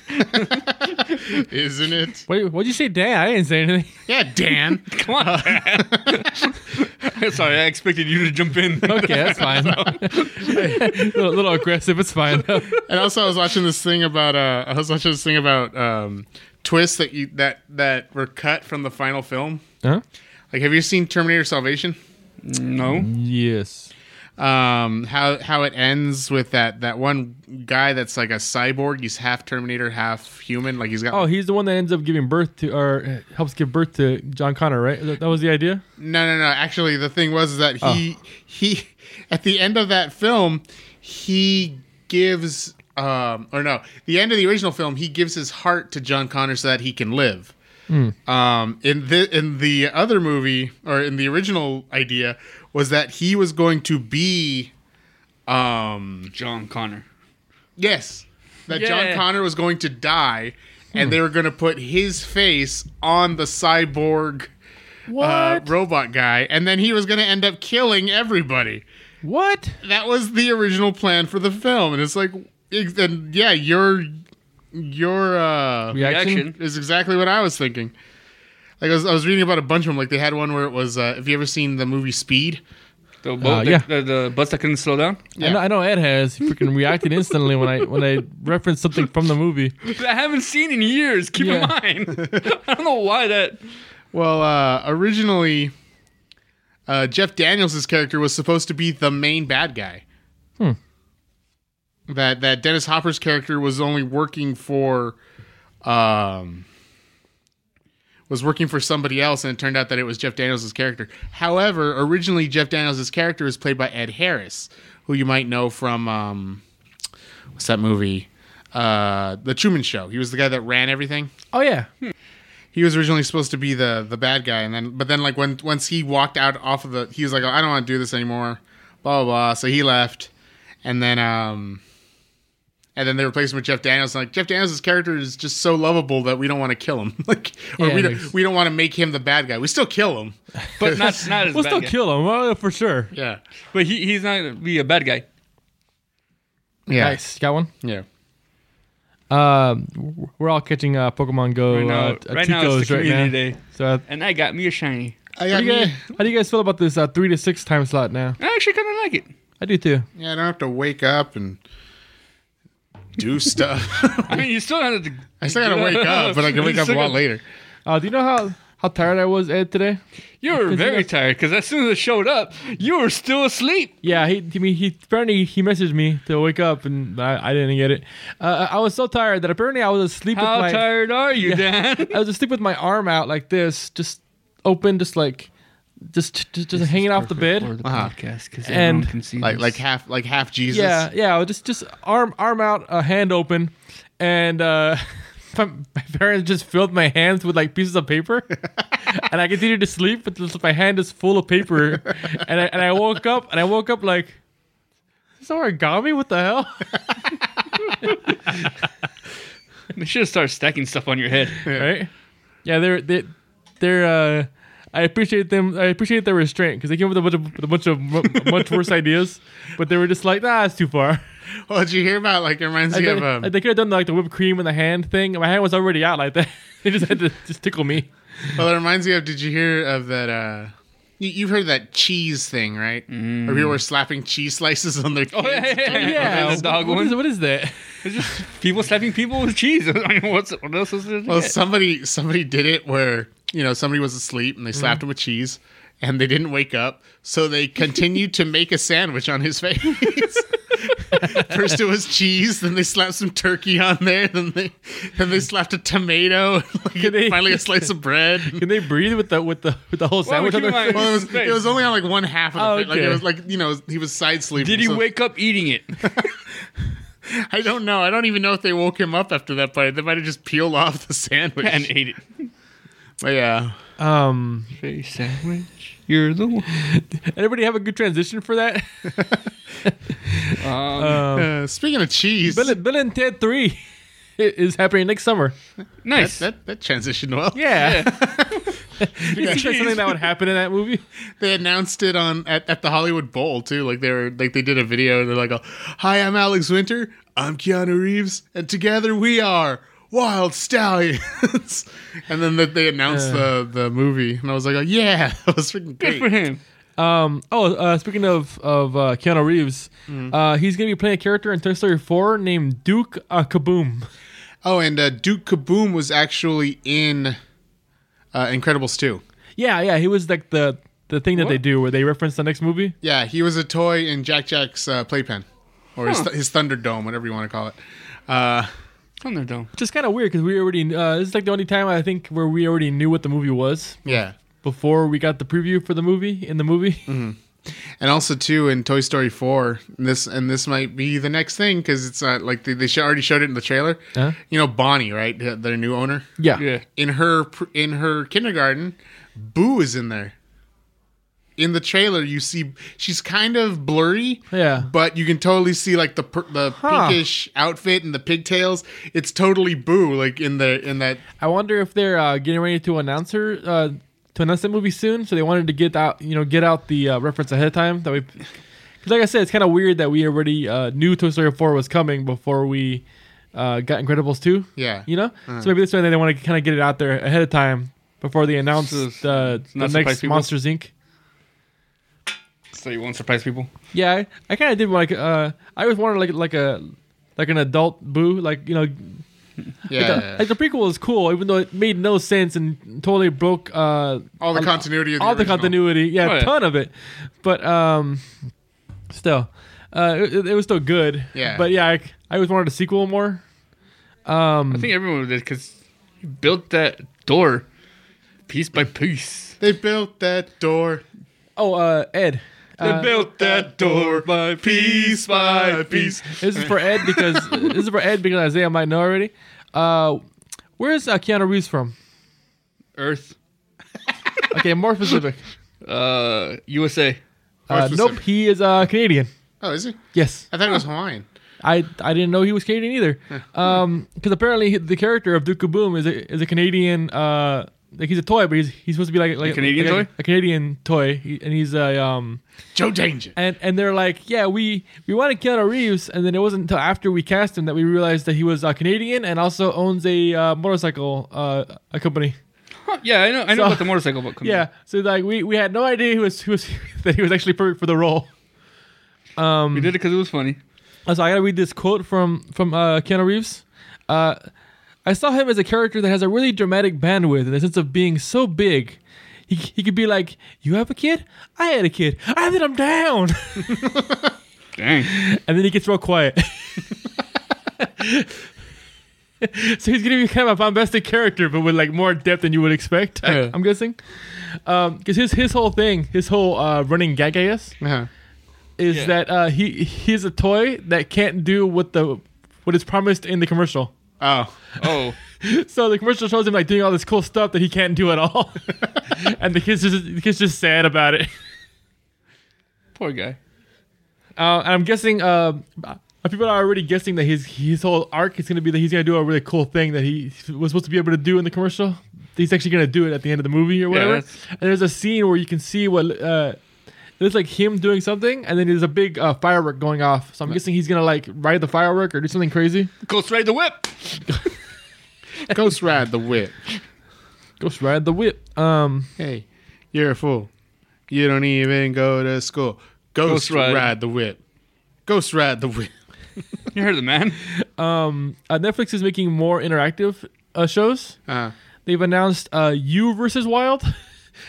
Isn't it? Wait, what'd you say, Dan? I didn't say anything. Yeah, Dan. Come on, Dan. Sorry, I expected you to jump in. Okay, that's fine. A little, little aggressive, it's fine. Though. And also, I was watching this thing about uh, I was watching this thing about um, twists that you that that were cut from the final film. Huh? Like, have you seen Terminator Salvation? No. Yes. Um, how how it ends with that, that one guy that's like a cyborg. He's half Terminator, half human. Like he's got. Oh, he's the one that ends up giving birth to, or helps give birth to John Connor, right? That, that was the idea. No, no, no. Actually, the thing was that he oh. he at the end of that film, he gives um or no, the end of the original film, he gives his heart to John Connor so that he can live. Mm. Um, in the in the other movie or in the original idea. Was that he was going to be um, John Connor. Yes. That yeah. John Connor was going to die, and hmm. they were going to put his face on the cyborg uh, robot guy, and then he was going to end up killing everybody. What? That was the original plan for the film, and it's like, it, and yeah, your your uh, reaction is exactly what I was thinking. Like I was, I was reading about a bunch of them. Like they had one where it was. Uh, have you ever seen the movie Speed? The boat, uh, yeah. the, the, the bus that couldn't slow down. Yeah. I, know, I know Ed has. He freaking reacted instantly when I when I referenced something from the movie that I haven't seen in years. Keep yeah. in mind. I don't know why that. Well, uh, originally, uh, Jeff Daniels' character was supposed to be the main bad guy. Hmm. That that Dennis Hopper's character was only working for. Um, was working for somebody else, and it turned out that it was Jeff Daniels' character. However, originally Jeff Daniels' character was played by Ed Harris, who you might know from, um, what's that movie? Uh, The Truman Show. He was the guy that ran everything. Oh, yeah. Hmm. He was originally supposed to be the the bad guy, and then but then like when once he walked out off of the, he was like, oh, I don't want to do this anymore, blah, blah, blah. So he left, and then um, and then they replaced him with Jeff Daniels. And like Jeff Daniels' character is just so lovable that we don't want to kill him. Like, or yeah, we don't makes... we don't want to make him the bad guy. We still kill him, but not not as we'll bad still guy. Kill him well, for sure. Yeah, but he he's not gonna be a bad guy. Yeah, nice. Got one. Yeah. Um, we're all catching uh, Pokemon Go right now. Uh, t- right now it's the right now. Day. So, uh, and I got me a shiny. I got how, do you me... guys, how do you guys feel about this uh, three to six time slot now? I actually kind of like it. I do too. Yeah, I don't have to wake up and. Do stuff. I mean, you still have to. I still gotta wake up, but I can wake up a lot later. Uh, do you know how, how tired I was, Ed, today? You were very you know, tired because as soon as I showed up, you were still asleep. Yeah, he. I mean, he apparently he messaged me to wake up, and I, I didn't get it. Uh, I was so tired that apparently I was asleep. How with my, tired are you, yeah, Dan? I was asleep with my arm out like this, just open, just like. Just, just, just hanging off the bed, for the uh-huh. podcast, because everyone can see like, this. like half, like half Jesus. Yeah, yeah. Just, just arm, arm out, a uh, hand open, and uh, my, my parents just filled my hands with like pieces of paper, and I continued to sleep, but just, my hand is full of paper, and I, and I woke up, and I woke up like, is this origami? What the hell? They should start stacking stuff on your head, right? Yeah, they're, they, they're. Uh, I appreciate them. I appreciate their restraint because they came up with a bunch of with a bunch of much worse ideas, but they were just like, "Nah, it's too far." Well, did you hear about like it reminds me of um, they could have done like the whipped cream in the hand thing. My hand was already out like that. They just had to just tickle me. Well, it reminds me of. Did you hear of that? Uh, you, you've heard of that cheese thing, right? Mm. Where people were slapping cheese slices on their kids. Oh yeah, yeah, yeah. yeah. Oh, the dog what, one. Is, what is that? It's just people slapping people with cheese. I mean, what's what else is it? Well, get? somebody somebody did it where. You know, somebody was asleep, and they slapped mm-hmm. him with cheese, and they didn't wake up, so they continued to make a sandwich on his face. First it was cheese, then they slapped some turkey on there, then they then they slapped a tomato, like, and they, finally a slice of bread. Can they breathe with the with the with the whole sandwich on their face? Well, it was, it was only on like one half of the oh, face. Like okay. It was like you know he was side sleeping. Did he so. wake up eating it? I don't know. I don't even know if they woke him up after that bite. They might have just peeled off the sandwich and ate it. Yeah. Um, Fish sandwich. You're the one. Everybody have a good transition for that? um, um, uh, speaking of cheese. Bill, Bill and Ted three is happening next summer. Nice. That, that, that transitioned well. Yeah. yeah. You think that's something that would happen in that movie? They announced it on at, at the Hollywood Bowl, too. Like, they were like they did a video, and they're like, "Hi, I'm Alex Winter. I'm Keanu Reeves. And together we are... Wild Stallions." And then the, they announced uh, the, the movie, and I was like, oh, yeah, that was freaking great. Good for him. Um, oh, uh, speaking of, of uh, Keanu Reeves, mm. uh, he's going to be playing a character in Toy Story four named Duke uh, Kaboom. Oh, and uh, Duke Kaboom was actually in uh, Incredibles two. Yeah, yeah, he was like the, the thing that what? they do where they reference the next movie. Yeah, he was a toy in Jack Jack's uh, playpen, or huh. his, th- his Thunderdome, whatever you want to call it. Uh Which is kind of weird because we already, uh, this is like the only time I think where we already knew what the movie was. Yeah. Before we got the preview for the movie in the movie. Mm-hmm. And also, too, in Toy Story four, and this and this might be the next thing because it's not like they, they already showed it in the trailer. Uh-huh. You know, Bonnie, right? Their new owner. Yeah. yeah. In her in her kindergarten, Boo is in there. In the trailer, you see she's kind of blurry, yeah. But you can totally see like the per, the huh. pinkish outfit and the pigtails. It's totally Boo, like in the in that. I wonder if they're uh, getting ready to announce her uh, to announce that movie soon. So they wanted to get out, you know, get out the uh, reference ahead of time. That we, because like I said, it's kind of weird that we already uh, knew Toy Story four was coming before we uh, got Incredibles two. Yeah, you know, uh-huh. So maybe this way they want to kind of get it out there ahead of time before they announce so, the, the next Monsters Incorporated. So you won't surprise people. Yeah, I, I kind of did like uh, I always wanted like like a like an adult Boo, like you know. Yeah, like, a, yeah. like the prequel was cool, even though it made no sense and totally broke uh, all the continuity. All, of the all the continuity, yeah, oh, yeah, a ton of it. But um, still, uh, it, it was still good. Yeah, but yeah, I, I always wanted a sequel more. Um, I think everyone did because you built that door piece by piece. They built that door. Oh, uh, Ed. They uh, built that door by piece by piece. This is for Ed because this is for Ed because Isaiah might know already. Uh, where's uh, Keanu Reeves from? Earth. Okay, more specific. Uh, U S A. Uh, specific. Nope, he is uh, Canadian. Oh, is he? Yes. I thought he was Hawaiian. I I didn't know he was Canadian either. Um, because apparently the character of Duke Kaboom is a, is a Canadian. Uh. Like he's a toy, but he's he's supposed to be like like a Canadian like, toy, a, a Canadian toy, he, and he's a um Joe Danger. And and they're like, yeah, we we wanted Keanu Reeves, and then it wasn't until after we cast him that we realized that he was a Canadian and also owns a uh, motorcycle uh a company. Huh, yeah, I know, I know so, about the motorcycle company. Yeah, so like we, we had no idea who was who was that he was actually perfect for the role. Um, we did it because it was funny. So I gotta read this quote from from uh, Keanu Reeves. Uh. I saw him as a character that has a really dramatic bandwidth in the sense of being so big. He he could be like, you have a kid? I had a kid. I think I'm down. Dang. And then he gets real quiet. So he's going to be kind of a bombastic character, but with like more depth than you would expect, yeah. I'm guessing. Because um, his, his whole thing, his whole uh, running gag, I guess, uh-huh. is yeah. that uh, he he's a toy that can't do what the what is promised in the commercial. Oh, oh! So the commercial shows him like doing all this cool stuff that he can't do at all, and the kid's just the kid's just sad about it. Poor guy. Uh, I'm guessing uh, people are already guessing that his his whole arc is going to be that he's going to do a really cool thing that he was supposed to be able to do in the commercial. He's actually going to do it at the end of the movie or whatever. Yeah, and there's a scene where you can see what uh, it looks like him doing something, and then there's a big uh, firework going off. So I'm guessing he's gonna like ride the firework or do something crazy. Ghost ride the whip. Ghost ride the whip. Ghost ride the whip. Um, hey, you're a fool. You don't even go to school. Ghost, ghost ride. ride the whip. Ghost ride the whip. You heard the man. Um, uh, Netflix is making more interactive uh, shows. Uh-huh. They've announced uh, You versus Wild.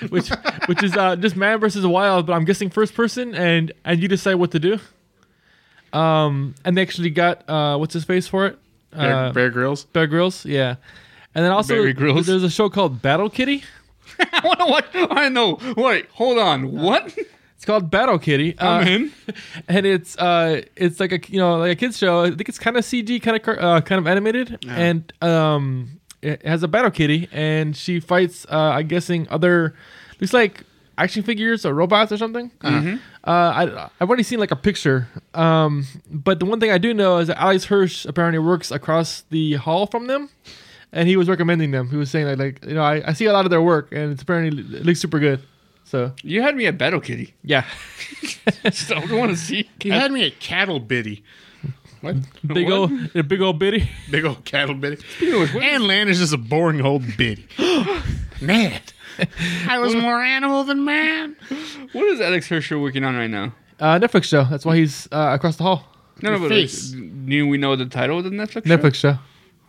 which which is uh, just man versus wild, but I'm guessing first person, and, and you decide what to do. Um, and they actually got uh, what's his face for it? Uh, Bear, Bear Grylls. Bear Grylls, yeah. And then also there's a show called Battle Kitty. I want to watch. I know. Wait, hold on. What? It's called Battle Kitty. Uh, I'm in. And it's uh, it's like a you know like a kids show. I think it's kind of C G, kind of uh, kind of animated, yeah. and um. it has a battle kitty, and she fights, uh, I'm guessing, other, looks like action figures or robots or something. Mm-hmm. Uh, I, I've already seen like a picture, um, but the one thing I do know is that Alex Hirsch apparently works across the hall from them, and he was recommending them. He was saying that, like, you know, I, I see a lot of their work, and it's apparently it looks super good. So you had me at Battle Kitty. Yeah. So I want to see. You had me at Cattle Bitty. What? Big what? old, a big old bitty, big old cattle bitty. And Lan is just a boring old bitty. Man, I was more animal than man. What is Alex Hirsch working on right now? Uh, Netflix show. That's why he's uh, across the hall. No, no, but do we know the title of the Netflix show? Netflix show.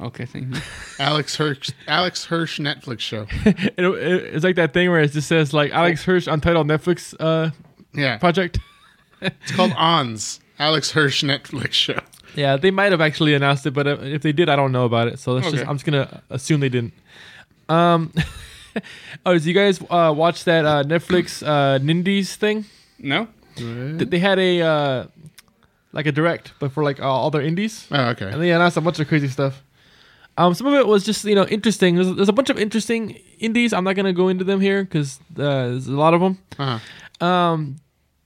Okay, thank you. Alex Hirsch, Alex Hirsch Netflix show. it, it, it's like that thing where it just says like Alex Hirsch untitled Netflix uh, yeah. project. It's called Ons. Alex Hirsch Netflix show. Yeah, they might have actually announced it, but if they did, I don't know about it. So that's okay. just, I'm just going to assume they didn't. Um, oh, did you guys uh, watch that uh, Netflix uh, Nindies thing? No. Th- they had a, uh, like a direct, but for like uh, all their indies. Oh, okay. And they announced a bunch of crazy stuff. Um, some of it was just, you know, interesting. There's, there's a bunch of interesting indies. I'm not going to go into them here because uh, there's a lot of them. Uh-huh. Um,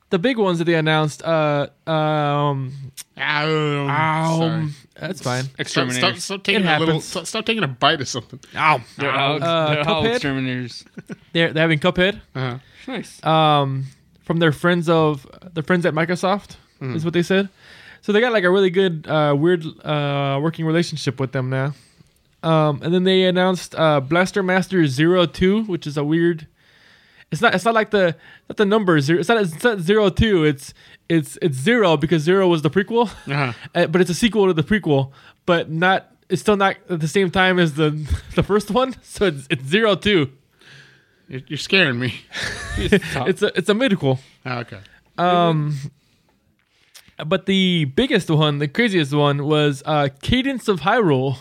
the big ones that they announced, uh, um, ow, ow, that's fine. Exterminators. Stop, stop, stop taking it a little, stop, stop taking a bite of something. Ow, they're, ow. Uh, they're all exterminators. They're they're having Cuphead. Uh-huh. Nice. Um, from their friends of the friends at Microsoft mm. is what they said. So they got like a really good, uh, weird, uh, working relationship with them now. Um, and then they announced uh, Blaster Master Zero Two, which is a weird. It's not. It's not like the not the number zero. It's not. It's not zero two. It's it's it's zero because zero was the prequel. Uh-huh. Uh, but it's a sequel to the prequel. But not. It's still not at the same time as the the first one. So it's it's zero two. You're, you're scaring me. it's a it's a mid-quel. Oh, okay. Um. But the biggest one, the craziest one, was uh, Cadence of Hyrule.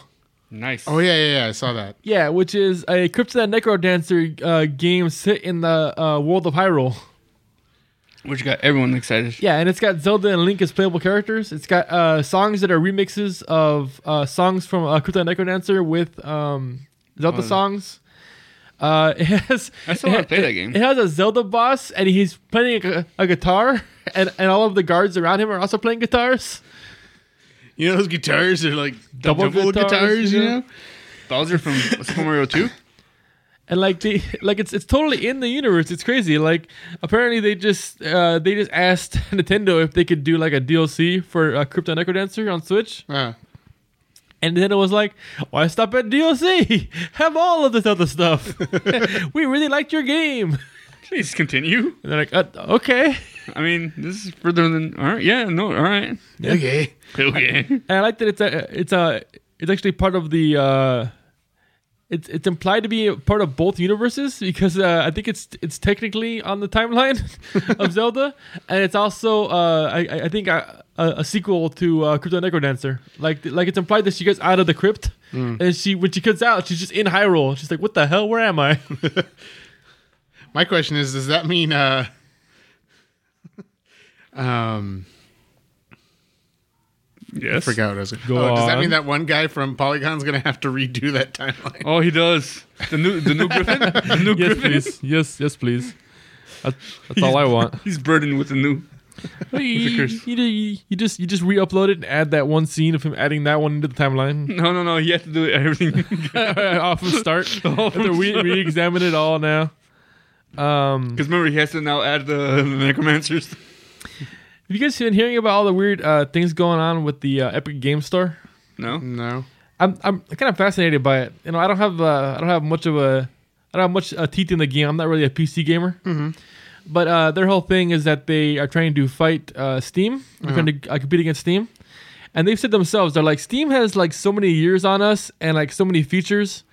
Nice. Oh, yeah, yeah, yeah. I saw that. Yeah, which is a Cryptonet Necrodancer uh, game set in the uh, world of Hyrule. Which got everyone excited. Yeah, and it's got Zelda and Link as playable characters. It's got uh, songs that are remixes of uh, songs from uh, Cryptonet Necrodancer with um, Zelda oh. songs. Uh, it has, I still want to play that game. It has a Zelda boss, and he's playing a, a guitar, and, and all of the guards around him are also playing guitars. You know those guitars are like double, double guitars, guitars, you know. Those are from Super Mario Two, and like the like it's it's totally in the universe. It's crazy. Like apparently they just uh, they just asked Nintendo if they could do like a D L C for uh, Crypto Necrodancer on Switch, uh. and Nintendo was like, "Why stop at D L C? Have all of this other stuff. We really liked your game. Please continue." And they're like, uh, "Okay." I mean, this is further than all right. Yeah, no, all right. Yeah. Okay, okay. And I like that it's a, it's a, it's actually part of the. Uh, it's it's implied to be a part of both universes because uh, I think it's it's technically on the timeline of Zelda, and it's also uh, I I think a, a sequel to uh, Crypto Necrodancer. Like like it's implied that she gets out of the crypt, mm. and she when she comes out, she's just in Hyrule. She's like, "What the hell? Where am I?" My question is, does that mean uh, um, yes. I forgot what I was going to go on. Does that mean that one guy from Polygon's going to have to redo that timeline? Oh, he does. The new the new Griffin? The new yes, Griffin? Please. Yes, yes, please. That's, that's all I want. He's burdened with the new with the curse. You, you, you just you just re-upload it and add that one scene of him adding that one into the timeline. No, no, no. You have to do everything off from start. Off from we start. Re-examine it all now. Because um, remember, he has to now add the, the necromancers. Have you guys been hearing about all the weird uh, things going on with the uh, Epic Game Store? No, no. I'm I'm kind of fascinated by it. You know, I don't have uh, I don't have much of a I don't have much uh, teeth in the game. I'm not really a P C gamer. Mm-hmm. But uh, their whole thing is that they are trying to fight uh, Steam. They're uh-huh. trying to uh, compete against Steam, and they've said themselves they're like Steam has like so many years on us and like so many features,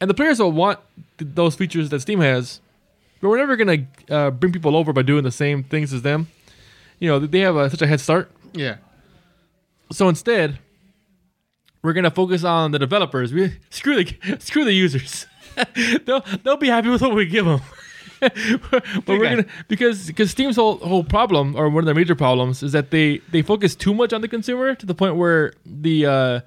and the players will want th- those features that Steam has. But we're never going to uh, bring people over by doing the same things as them. You know, they have a, such a head start. Yeah. So instead, we're going to focus on the developers. We Screw the screw the users. they'll, they'll be happy with what we give them. but Big we're gonna, because because Steam's whole, whole problem, or one of their major problems, is that they, they focus too much on the consumer to the point where the uh,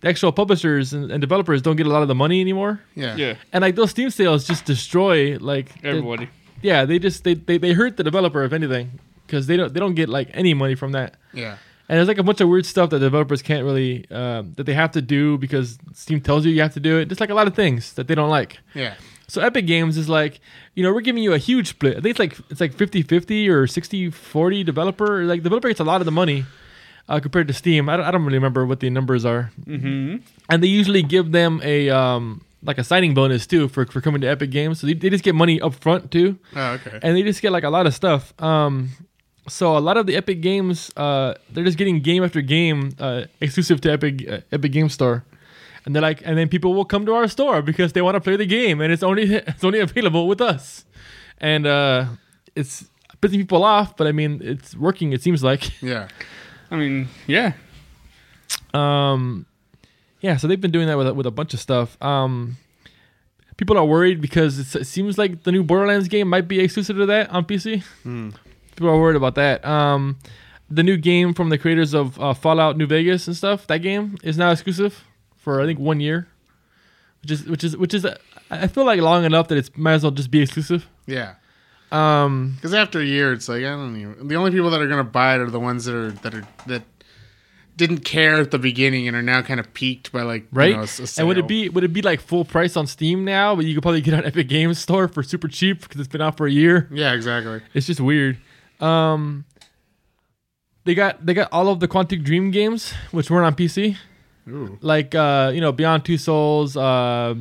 the actual publishers and, and developers don't get a lot of the money anymore. Yeah. Yeah. And like those Steam sales just destroy like everybody. The, yeah, they just they, they, they hurt the developer if anything, because they don't they don't get like any money from that. Yeah. And there's like a bunch of weird stuff that developers can't really um, that they have to do because Steam tells you you have to do it. Just like a lot of things that they don't like. Yeah. So Epic Games is like, you know, we're giving you a huge split. I think it's like it's like fifty-fifty or sixty-forty developer. Like developer gets a lot of the money uh, compared to Steam. I don't, I don't really remember what the numbers are. Mm-hmm. And they usually give them a um, like a signing bonus too for, for coming to Epic Games. So they, they just get money up front too. Oh, okay. And they just get like a lot of stuff. Um, So a lot of the Epic Games, uh, they're just getting game after game uh, exclusive to Epic uh, Epic Game Store, and they're like, and then people will come to our store because they want to play the game, and it's only it's only available with us, and uh, it's pissing people off. But I mean, it's working. It seems like. Yeah, I mean, yeah, um, yeah. So they've been doing that with with a bunch of stuff. Um, people are worried because it's, it seems like the new Borderlands game might be exclusive to that on P C. Mm. People are worried about that. Um, the new game from the creators of uh, Fallout New Vegas and stuff, that game is now exclusive for I think one year, which is which is which is uh, I feel like long enough that it might as well just be exclusive. Yeah. Um, because after a year, it's like I don't even. The only people that are gonna buy it are the ones that are that are that didn't care at the beginning and are now kind of piqued by like right. You know, a, a and would it be would it be like full price on Steam now? But you could probably get it on Epic Games Store for super cheap because it's been out for a year. Yeah, exactly. It's just weird. Um, they got they got all of the Quantic Dream games, which weren't on P C. Ooh. Like uh, you know, Beyond Two Souls, uh,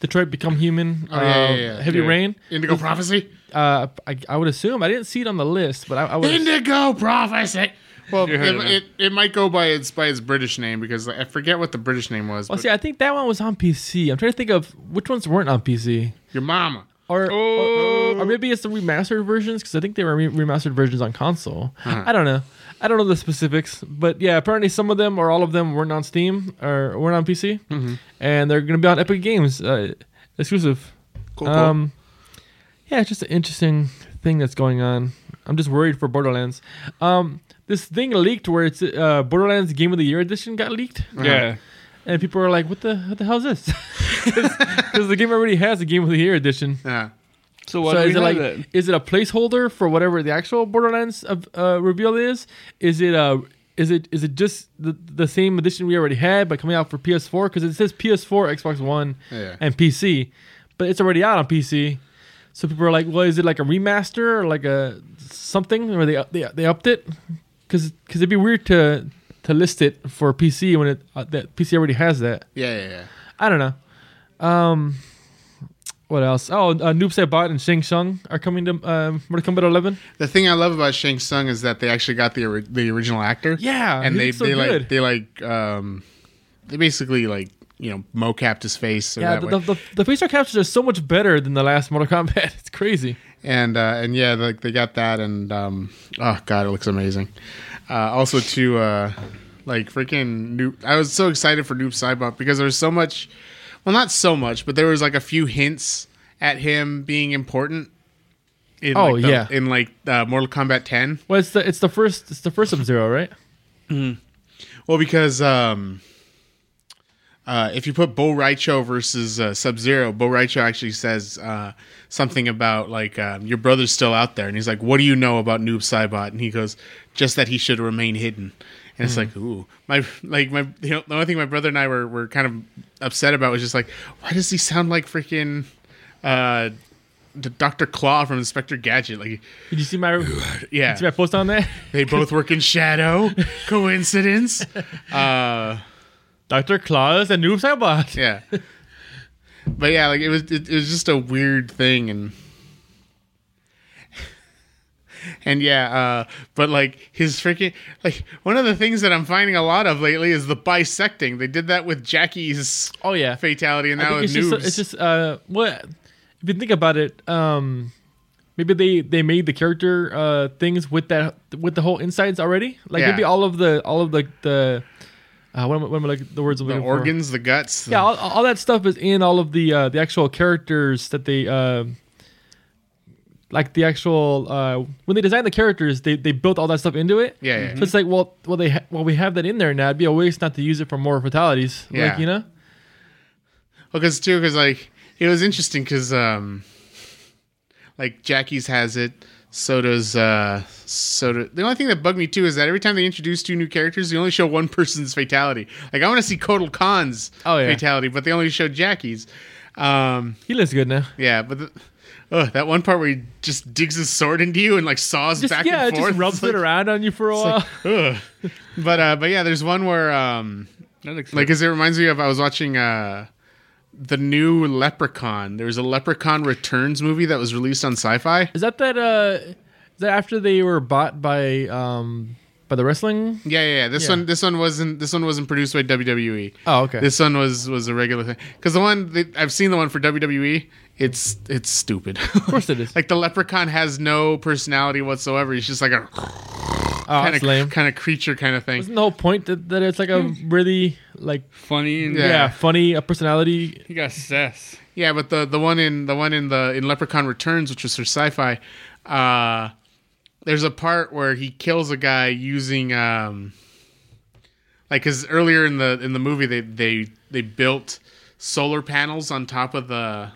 Detroit Become Human, oh, uh, yeah, yeah, yeah. Heavy yeah. Rain, Indigo it's, Prophecy. Uh, I I would assume I didn't see it on the list, but I, I would Indigo assume. Prophecy. Well, it, it it might go by its by its British name because I forget what the British name was. Well, but see, I think that one was on P C. I'm trying to think of which ones weren't on P C. Your mama. Or, oh. or or maybe it's the remastered versions because I think they were re- remastered versions on console. Huh. I don't know. I don't know the specifics, but yeah, apparently some of them or all of them weren't on Steam or weren't on P C, mm-hmm. and they're going to be on Epic Games uh, exclusive. Cool, um, cool. Yeah, it's just an interesting thing that's going on. I'm just worried for Borderlands. Um, this thing leaked where it's uh, Borderlands Game of the Year edition got leaked. Uh-huh. Yeah. And people are like, "What the what the hell is this?" Because the game already has a Game of the Year edition. Yeah. So what so do is we it like? It? Is it a placeholder for whatever the actual Borderlands of, uh, reveal is? Is it uh is it is it just the, the same edition we already had, but coming out for P S four? Because it says P S four, Xbox One, yeah. and P C, but it's already out on P C. So people are like, "Well, is it like a remaster or like a something where they they they upped it?" Because because it'd be weird to. To list it for P C when it uh, that P C already has that. Yeah, yeah, yeah. I don't know. Um, what else? Oh, uh, Noob Saibot and Shang Tsung are coming to um, Mortal Kombat eleven. The thing I love about Shang Tsung is that they actually got the or- the original actor. Yeah, and they so they good. like they like um, they basically like you know mo-capped his face. Yeah, that the, way. The, the the facial captures are so much better than the last Mortal Kombat. It's crazy. And uh, and yeah, like they got that, and um, oh god, it looks amazing. Uh, also to uh, like freaking Noob. I was so excited for Noob Saibot because there was so much, well not so much, but there was like a few hints at him being important. In, oh like, the, yeah, in like uh, Mortal Kombat ten. Well, it's the it's the first it's the first Sub-Zero, right? Mm. Well, because um, uh, if you put Bo Raicho versus uh, Sub-Zero, Bo Raicho actually says uh, something about like um, your brother's still out there, and he's like, "What do you know about Noob Saibot?" And he goes, "Just that he should remain hidden." And it's mm. like, ooh, my like my you know, the only thing my brother and I were, were kind of upset about was just like, why does he sound like freaking uh, Doctor Claw from Inspector Gadget? Like, did you see my yeah? Did you see my post on that? They both work in shadow. Coincidence? uh, Doctor Claw is a Noob Saibot. Yeah, but yeah, like it was it, it was just a weird thing and. And yeah, uh, but like his freaking like one of the things that I'm finding a lot of lately is the bisecting. They did that with Jackie's oh yeah fatality, and now with Noob's. Just, it's just uh, what if you think about it? Um, maybe they, they made the character uh, things with that with the whole insides already. Like yeah. maybe all of the all of the the uh, what am I, what am I like the words I'm the organs, for? the guts, the... yeah, all, all that stuff is in all of the uh, the actual characters that they. Uh, like the actual uh, when they designed the characters, they, they built all that stuff into it. Yeah, yeah. So it's like, well, well, they ha- well, we have that in there now. It'd be a waste not to use it for more fatalities. Yeah, like, you know. Well, because too, because like it was interesting because um, like Jackie's has it. So does uh, so do, the only thing that bugged me too is that every time they introduce two new characters, they only show one person's fatality. Like I want to see Kotal Khan's oh, yeah. fatality, but they only show Jackie's. Um, he looks good now. Yeah, but the, oh, that one part where he just digs his sword into you and like saws just, back yeah, and forth, yeah, just rubs like, it around on you for a while. Like, but uh, but yeah, there's one where um, like because it reminds me of I was watching uh, the new Leprechaun. There was a Leprechaun Returns movie that was released on Sci-Fi. Is that that uh, is that after they were bought by um by the wrestling? Yeah, yeah. yeah. This yeah. one, this one wasn't. This one wasn't produced by W W E. Oh, okay. This one was was a regular thing because the one that, I've seen the one for W W E. It's it's stupid. Of course it is. Like the leprechaun has no personality whatsoever. He's just like a oh, kind of kind of creature kind of thing. Isn't the whole point that, that it's like a really like funny and yeah. yeah funny a personality? You got sass. Yeah, but the, the one in the one in the in Leprechaun Returns, which was for Sci-Fi, uh, there's a part where he kills a guy using um, like because earlier in the in the movie they they they built solar panels on top of the.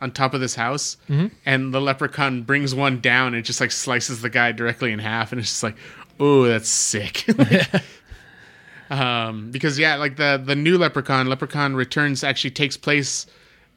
on top of this house, mm-hmm. and the leprechaun brings one down and just like slices the guy directly in half, and it's just like, oh, that's sick. like, um, because yeah, like the the new Leprechaun, Leprechaun Returns, actually takes place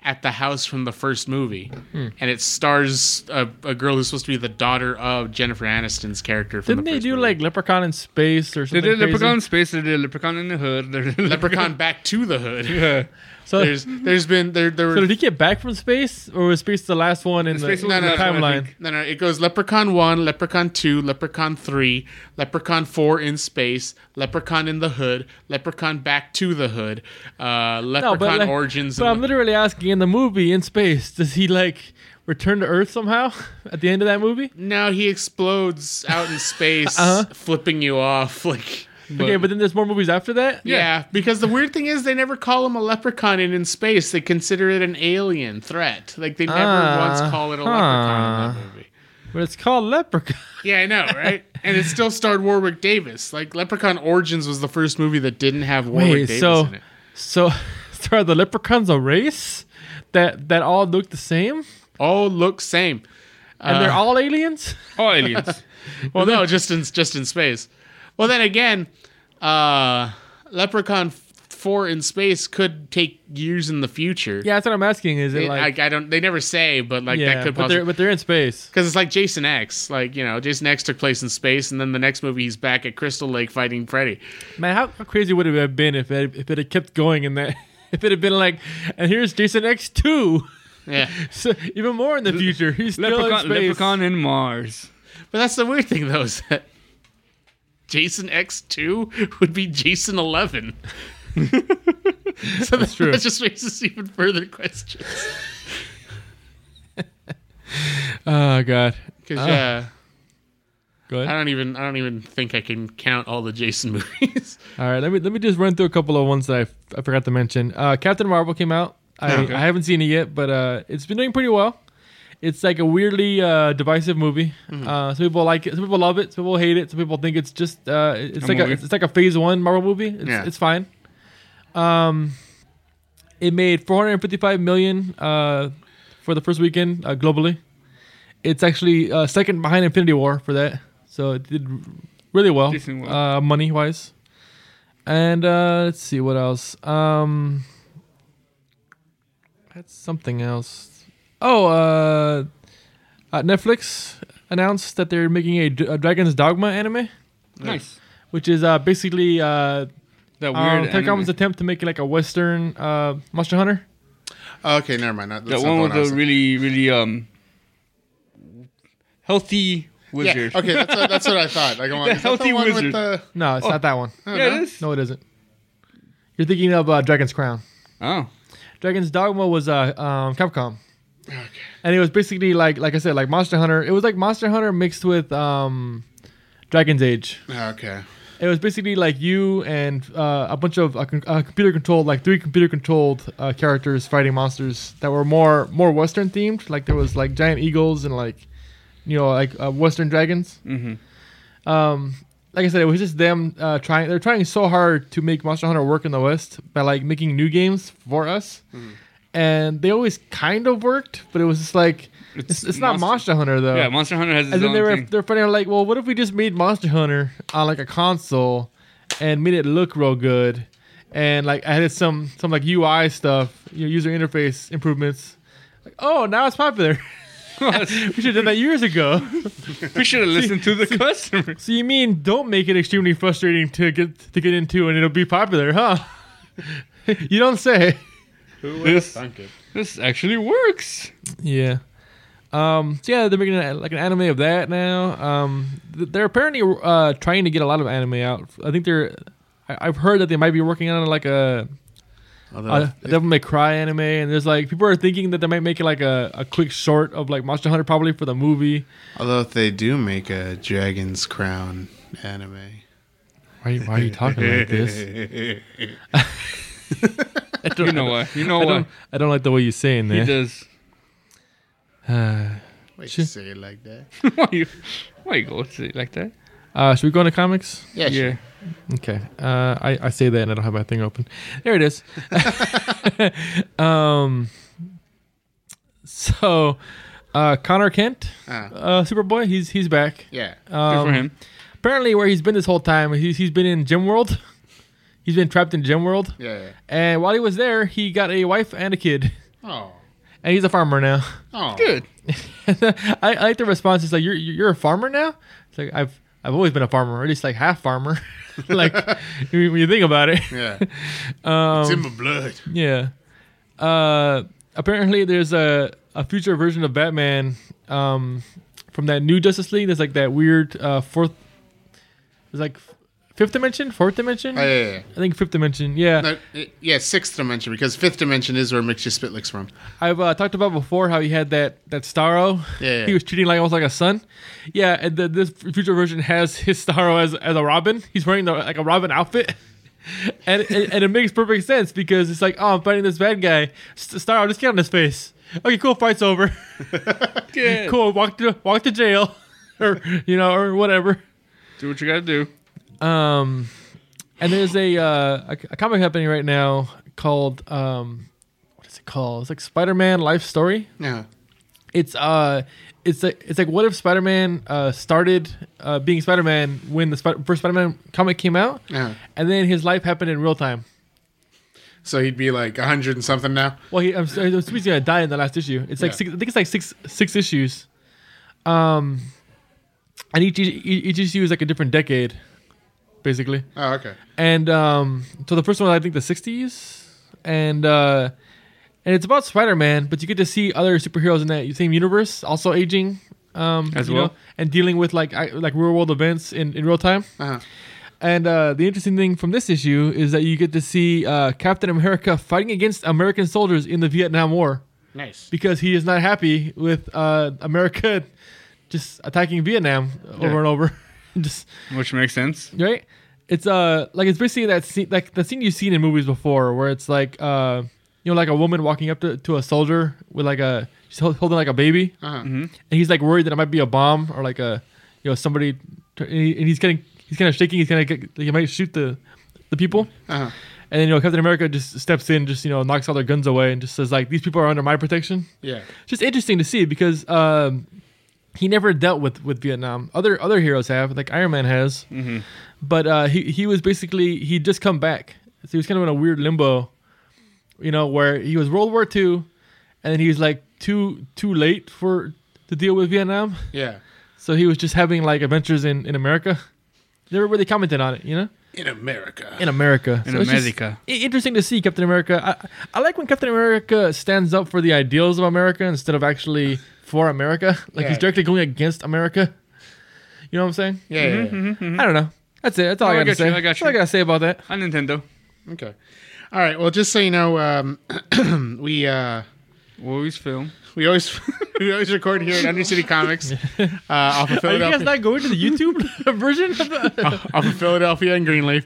at the house from the first movie, mm. and it stars a, a girl who's supposed to be the daughter of Jennifer Aniston's character. From Didn't the first they do movie. Like Leprechaun in Space or something? They did crazy? Leprechaun in Space. They did Leprechaun in the Hood. They did Leprechaun Back to the Hood. Yeah. So there's, there's been there there. Were, so did he get back from space, or was space the last one in the, the, no, no, the no, timeline? No, no, it goes Leprechaun one, Leprechaun two, Leprechaun three, Leprechaun four in space, Leprechaun in the Hood, Leprechaun Back to the Hood, uh, Leprechaun no, but like, Origins. But I'm the, literally asking: in the movie, in space, does he like return to Earth somehow at the end of that movie? No, he explodes out in space, uh-huh. flipping you off like. But, okay, but then there's more movies after that? Yeah, yeah, because the weird thing is they never call him a leprechaun in, in space. They consider it an alien threat. Like, they never uh, once call it a huh. leprechaun in that movie. But it's called Leprechaun. Yeah, I know, right? And it still starred Warwick Davis. Like, Leprechaun Origins was the first movie that didn't have Warwick Wait, Davis so, in it. So, so are the leprechauns a race that, that all look the same? All look same. And uh, they're all aliens? All aliens. Well, no, just in just in space. Well, then again, uh, Leprechaun four in space could take years in the future. Yeah, that's what I'm asking. Is it they, like I, I don't? They never say, but like yeah, that could. But possibly, they're but they're in space because it's like Jason X. Like you know, Jason X took place in space, and then the next movie he's back at Crystal Lake fighting Freddy. Man, how, how crazy would it have been if it, if it had kept going in that? If it had been like, and here's Jason X two. Yeah. So even more in the future, he's still Leprechaun, in space. Leprechaun in Mars. But that's the weird thing, though, is that. Jason X two would be Jason eleven. So that's that, true. That just raises even further questions. Oh god! Because oh. yeah, go ahead. I don't even I don't even think I can count all the Jason movies. All right, let me let me just run through a couple of ones that I, f- I forgot to mention. Uh, Captain Marvel came out. I, okay. I haven't seen it yet, but uh, it's been doing pretty well. It's like a weirdly uh, divisive movie. Mm-hmm. Uh, some people like it, some people love it, some people hate it, some people think it's just uh, it's a like movie? a it's like a phase one Marvel movie. It's, yeah. it's fine. Um, it made four hundred fifty-five million uh, for the first weekend uh, globally. It's actually uh, second behind Infinity War for that, so it did really well, well. Uh, money wise. And uh, let's see what else. Um, that's something else. Oh, uh, uh, Netflix announced that they're making a, D- a Dragon's Dogma anime. Nice. Which is uh, basically uh, that weird um, Capcom's attempt to make it like a Western uh, Monster Hunter. Oh, okay, never mind. That, that one with the really, really um, healthy wizard. Yeah. Okay, that's, what, that's what I thought. Like, the healthy the wizard. With the... No, it's oh. not that one. Yeah, know. It is. No, it isn't. You're thinking of uh, Dragon's Crown. Oh. Dragon's Dogma was uh, um, Capcom. Okay. And it was basically like, like I said, like Monster Hunter. It was like Monster Hunter mixed with um, Dragon's Age. Okay. It was basically like you and uh, a bunch of uh, con- uh, computer controlled, like three computer controlled uh, characters fighting monsters that were more more Western themed. Like there was like giant eagles and like you know, like uh, Western dragons. Mm-hmm. Um, like I said, it was just them uh, trying. They're trying so hard to make Monster Hunter work in the West by like making new games for us, mm. and they always kind of worked, but it was just like it's, it's, it's not Monster Hunter though. Yeah, Monster Hunter has its and own then they were thing. They're funny like, well, what if we just made Monster Hunter on like a console and made it look real good, and like added some some like U I stuff, you know, user interface improvements. Like, oh, now it's popular. We should have done that years ago. We should have listened so, to the so, customer. So you mean don't make it extremely frustrating to get to get into, and it'll be popular, huh? You don't say. Who this, thunk it? This actually works. Yeah. Um, so yeah, they're making an, like an anime of that now. Um, they're apparently uh, trying to get a lot of anime out. I think they're. I, I've heard that they might be working on like a. Uh, a Devil May Cry anime, and there's like people are thinking that they might make it like a, a quick short of like Monster Hunter probably for the movie. Although if they do make a Dragon's Crown anime, why, why are you talking like this? I don't, you know why? You know I why? Don't, I don't like the way you're saying that. He does. Uh, why should you say it like that? why you why you go say it like that? Uh, should we go into comics? Yeah. Sure. Yeah. Okay, uh, I, I say that and I don't have my thing open. There it is. um, so, uh, Connor Kent, uh. Uh, Superboy, he's he's back. Yeah, um, good for him. Apparently, where he's been this whole time, he's he's been in Gym World. He's been trapped in Gym World. Yeah, yeah. And while he was there, he got a wife and a kid. Oh. And he's a farmer now. Oh, good. I, I like the response. It's like you're you're a farmer now. It's like I've. I've always been a farmer, or at least like half farmer. Like when you think about it, yeah, um, it's in my blood. Yeah. Uh, apparently, there's a, a future version of Batman um, from that new Justice League. There's like that weird uh, fourth. It's like fifth dimension, fourth dimension. Oh, yeah, yeah, yeah. I think fifth dimension. Yeah. No, it, yeah, sixth dimension because fifth dimension is where Mixie Spit Licks from. I've uh, talked about before how he had that that Starro. Yeah, yeah. He was treating like almost like a son. Yeah, and the, this future version has his Starro as as a Robin. He's wearing the, like a Robin outfit, and, and and it makes perfect sense because it's like, oh, I'm fighting this bad guy. Starro, just get on his face. Okay, cool. Fight's over. Yeah. Cool. Walk to walk to jail, or you know, or whatever. Do what you gotta do. Um, and there's a, uh, a a comic happening right now called um, what is it called? It's like Spider-Man Life Story. Yeah. It's uh, it's like it's like what if Spider-Man uh started uh being Spider-Man when the Sp- first Spider-Man comic came out? Yeah. And then his life happened in real time. So he'd be like a hundred and something now. Well, he I'm sorry, he's gonna die in the last issue. It's like yeah. six, I think it's like six six issues. Um, and each each, each issue is like a different decade. Basically. Oh, okay. And um, so the first one, I think, the sixties, and uh, and it's about Spider-Man, but you get to see other superheroes in that same universe also aging, um, as you well, know, and dealing with like I, like real world events in, in real time. Uh-huh. And uh, the interesting thing from this issue is that you get to see uh, Captain America fighting against American soldiers in the Vietnam War. Nice. Because he is not happy with uh, America just attacking Vietnam over yeah. and over. Just, which makes sense, right? It's uh, like it's basically that scene, like the scene you've seen in movies before, where it's like uh, you know, like a woman walking up to, to a soldier with like a she's holding like a baby, uh-huh. mm-hmm. and he's like worried that it might be a bomb or like a you know somebody, and, he, and he's kind of he's kind of shaking, he's kind of he might shoot the the people, uh-huh. and then you know Captain America just steps in, just you know knocks all their guns away, and just says like these people are under my protection. Yeah, it's just interesting to see because um. He never dealt with, with Vietnam. Other other heroes have, like Iron Man has. Mm-hmm. But uh, he, he was basically, he'd just come back. So he was kind of in a weird limbo, you know, where he was World War Two, and then he was like too too late for to deal with Vietnam. Yeah. So he was just having like adventures in, in America. Never really commented on it, you know? In America. In America. In so America. It's interesting to see Captain America. I, I like when Captain America stands up for the ideals of America instead of actually for America. Like yeah. he's directly going against America. You know what I'm saying? Yeah. Mm-hmm, yeah, yeah. Mm-hmm, mm-hmm. I don't know. That's it. That's all oh, I, I got to say. You, I got That's all I got to say about that. On Nintendo. Okay. All right. Well, just so you know, um, we... Uh, we always film. We always... We always record here at Under City Comics. Uh, off of Philadelphia. Are you guys not going to the YouTube version? Of the- off, off of Philadelphia and Greenleaf.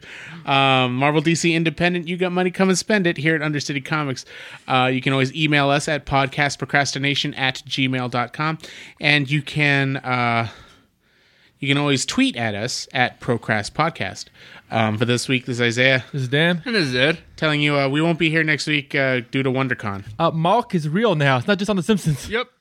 Um, Marvel D C Independent. You got money, come and spend it here at Under City Comics. Uh, you can always email us at podcast procrast i nation at gmail dot com. And you can... Uh, You can always tweet at us at Procrast Podcast. Um, for this week, this is Isaiah. This is Dan. And this is Ed. Telling you uh, we won't be here next week uh, due to WonderCon. Uh, Malk is real now. It's not just on The Simpsons. Yep.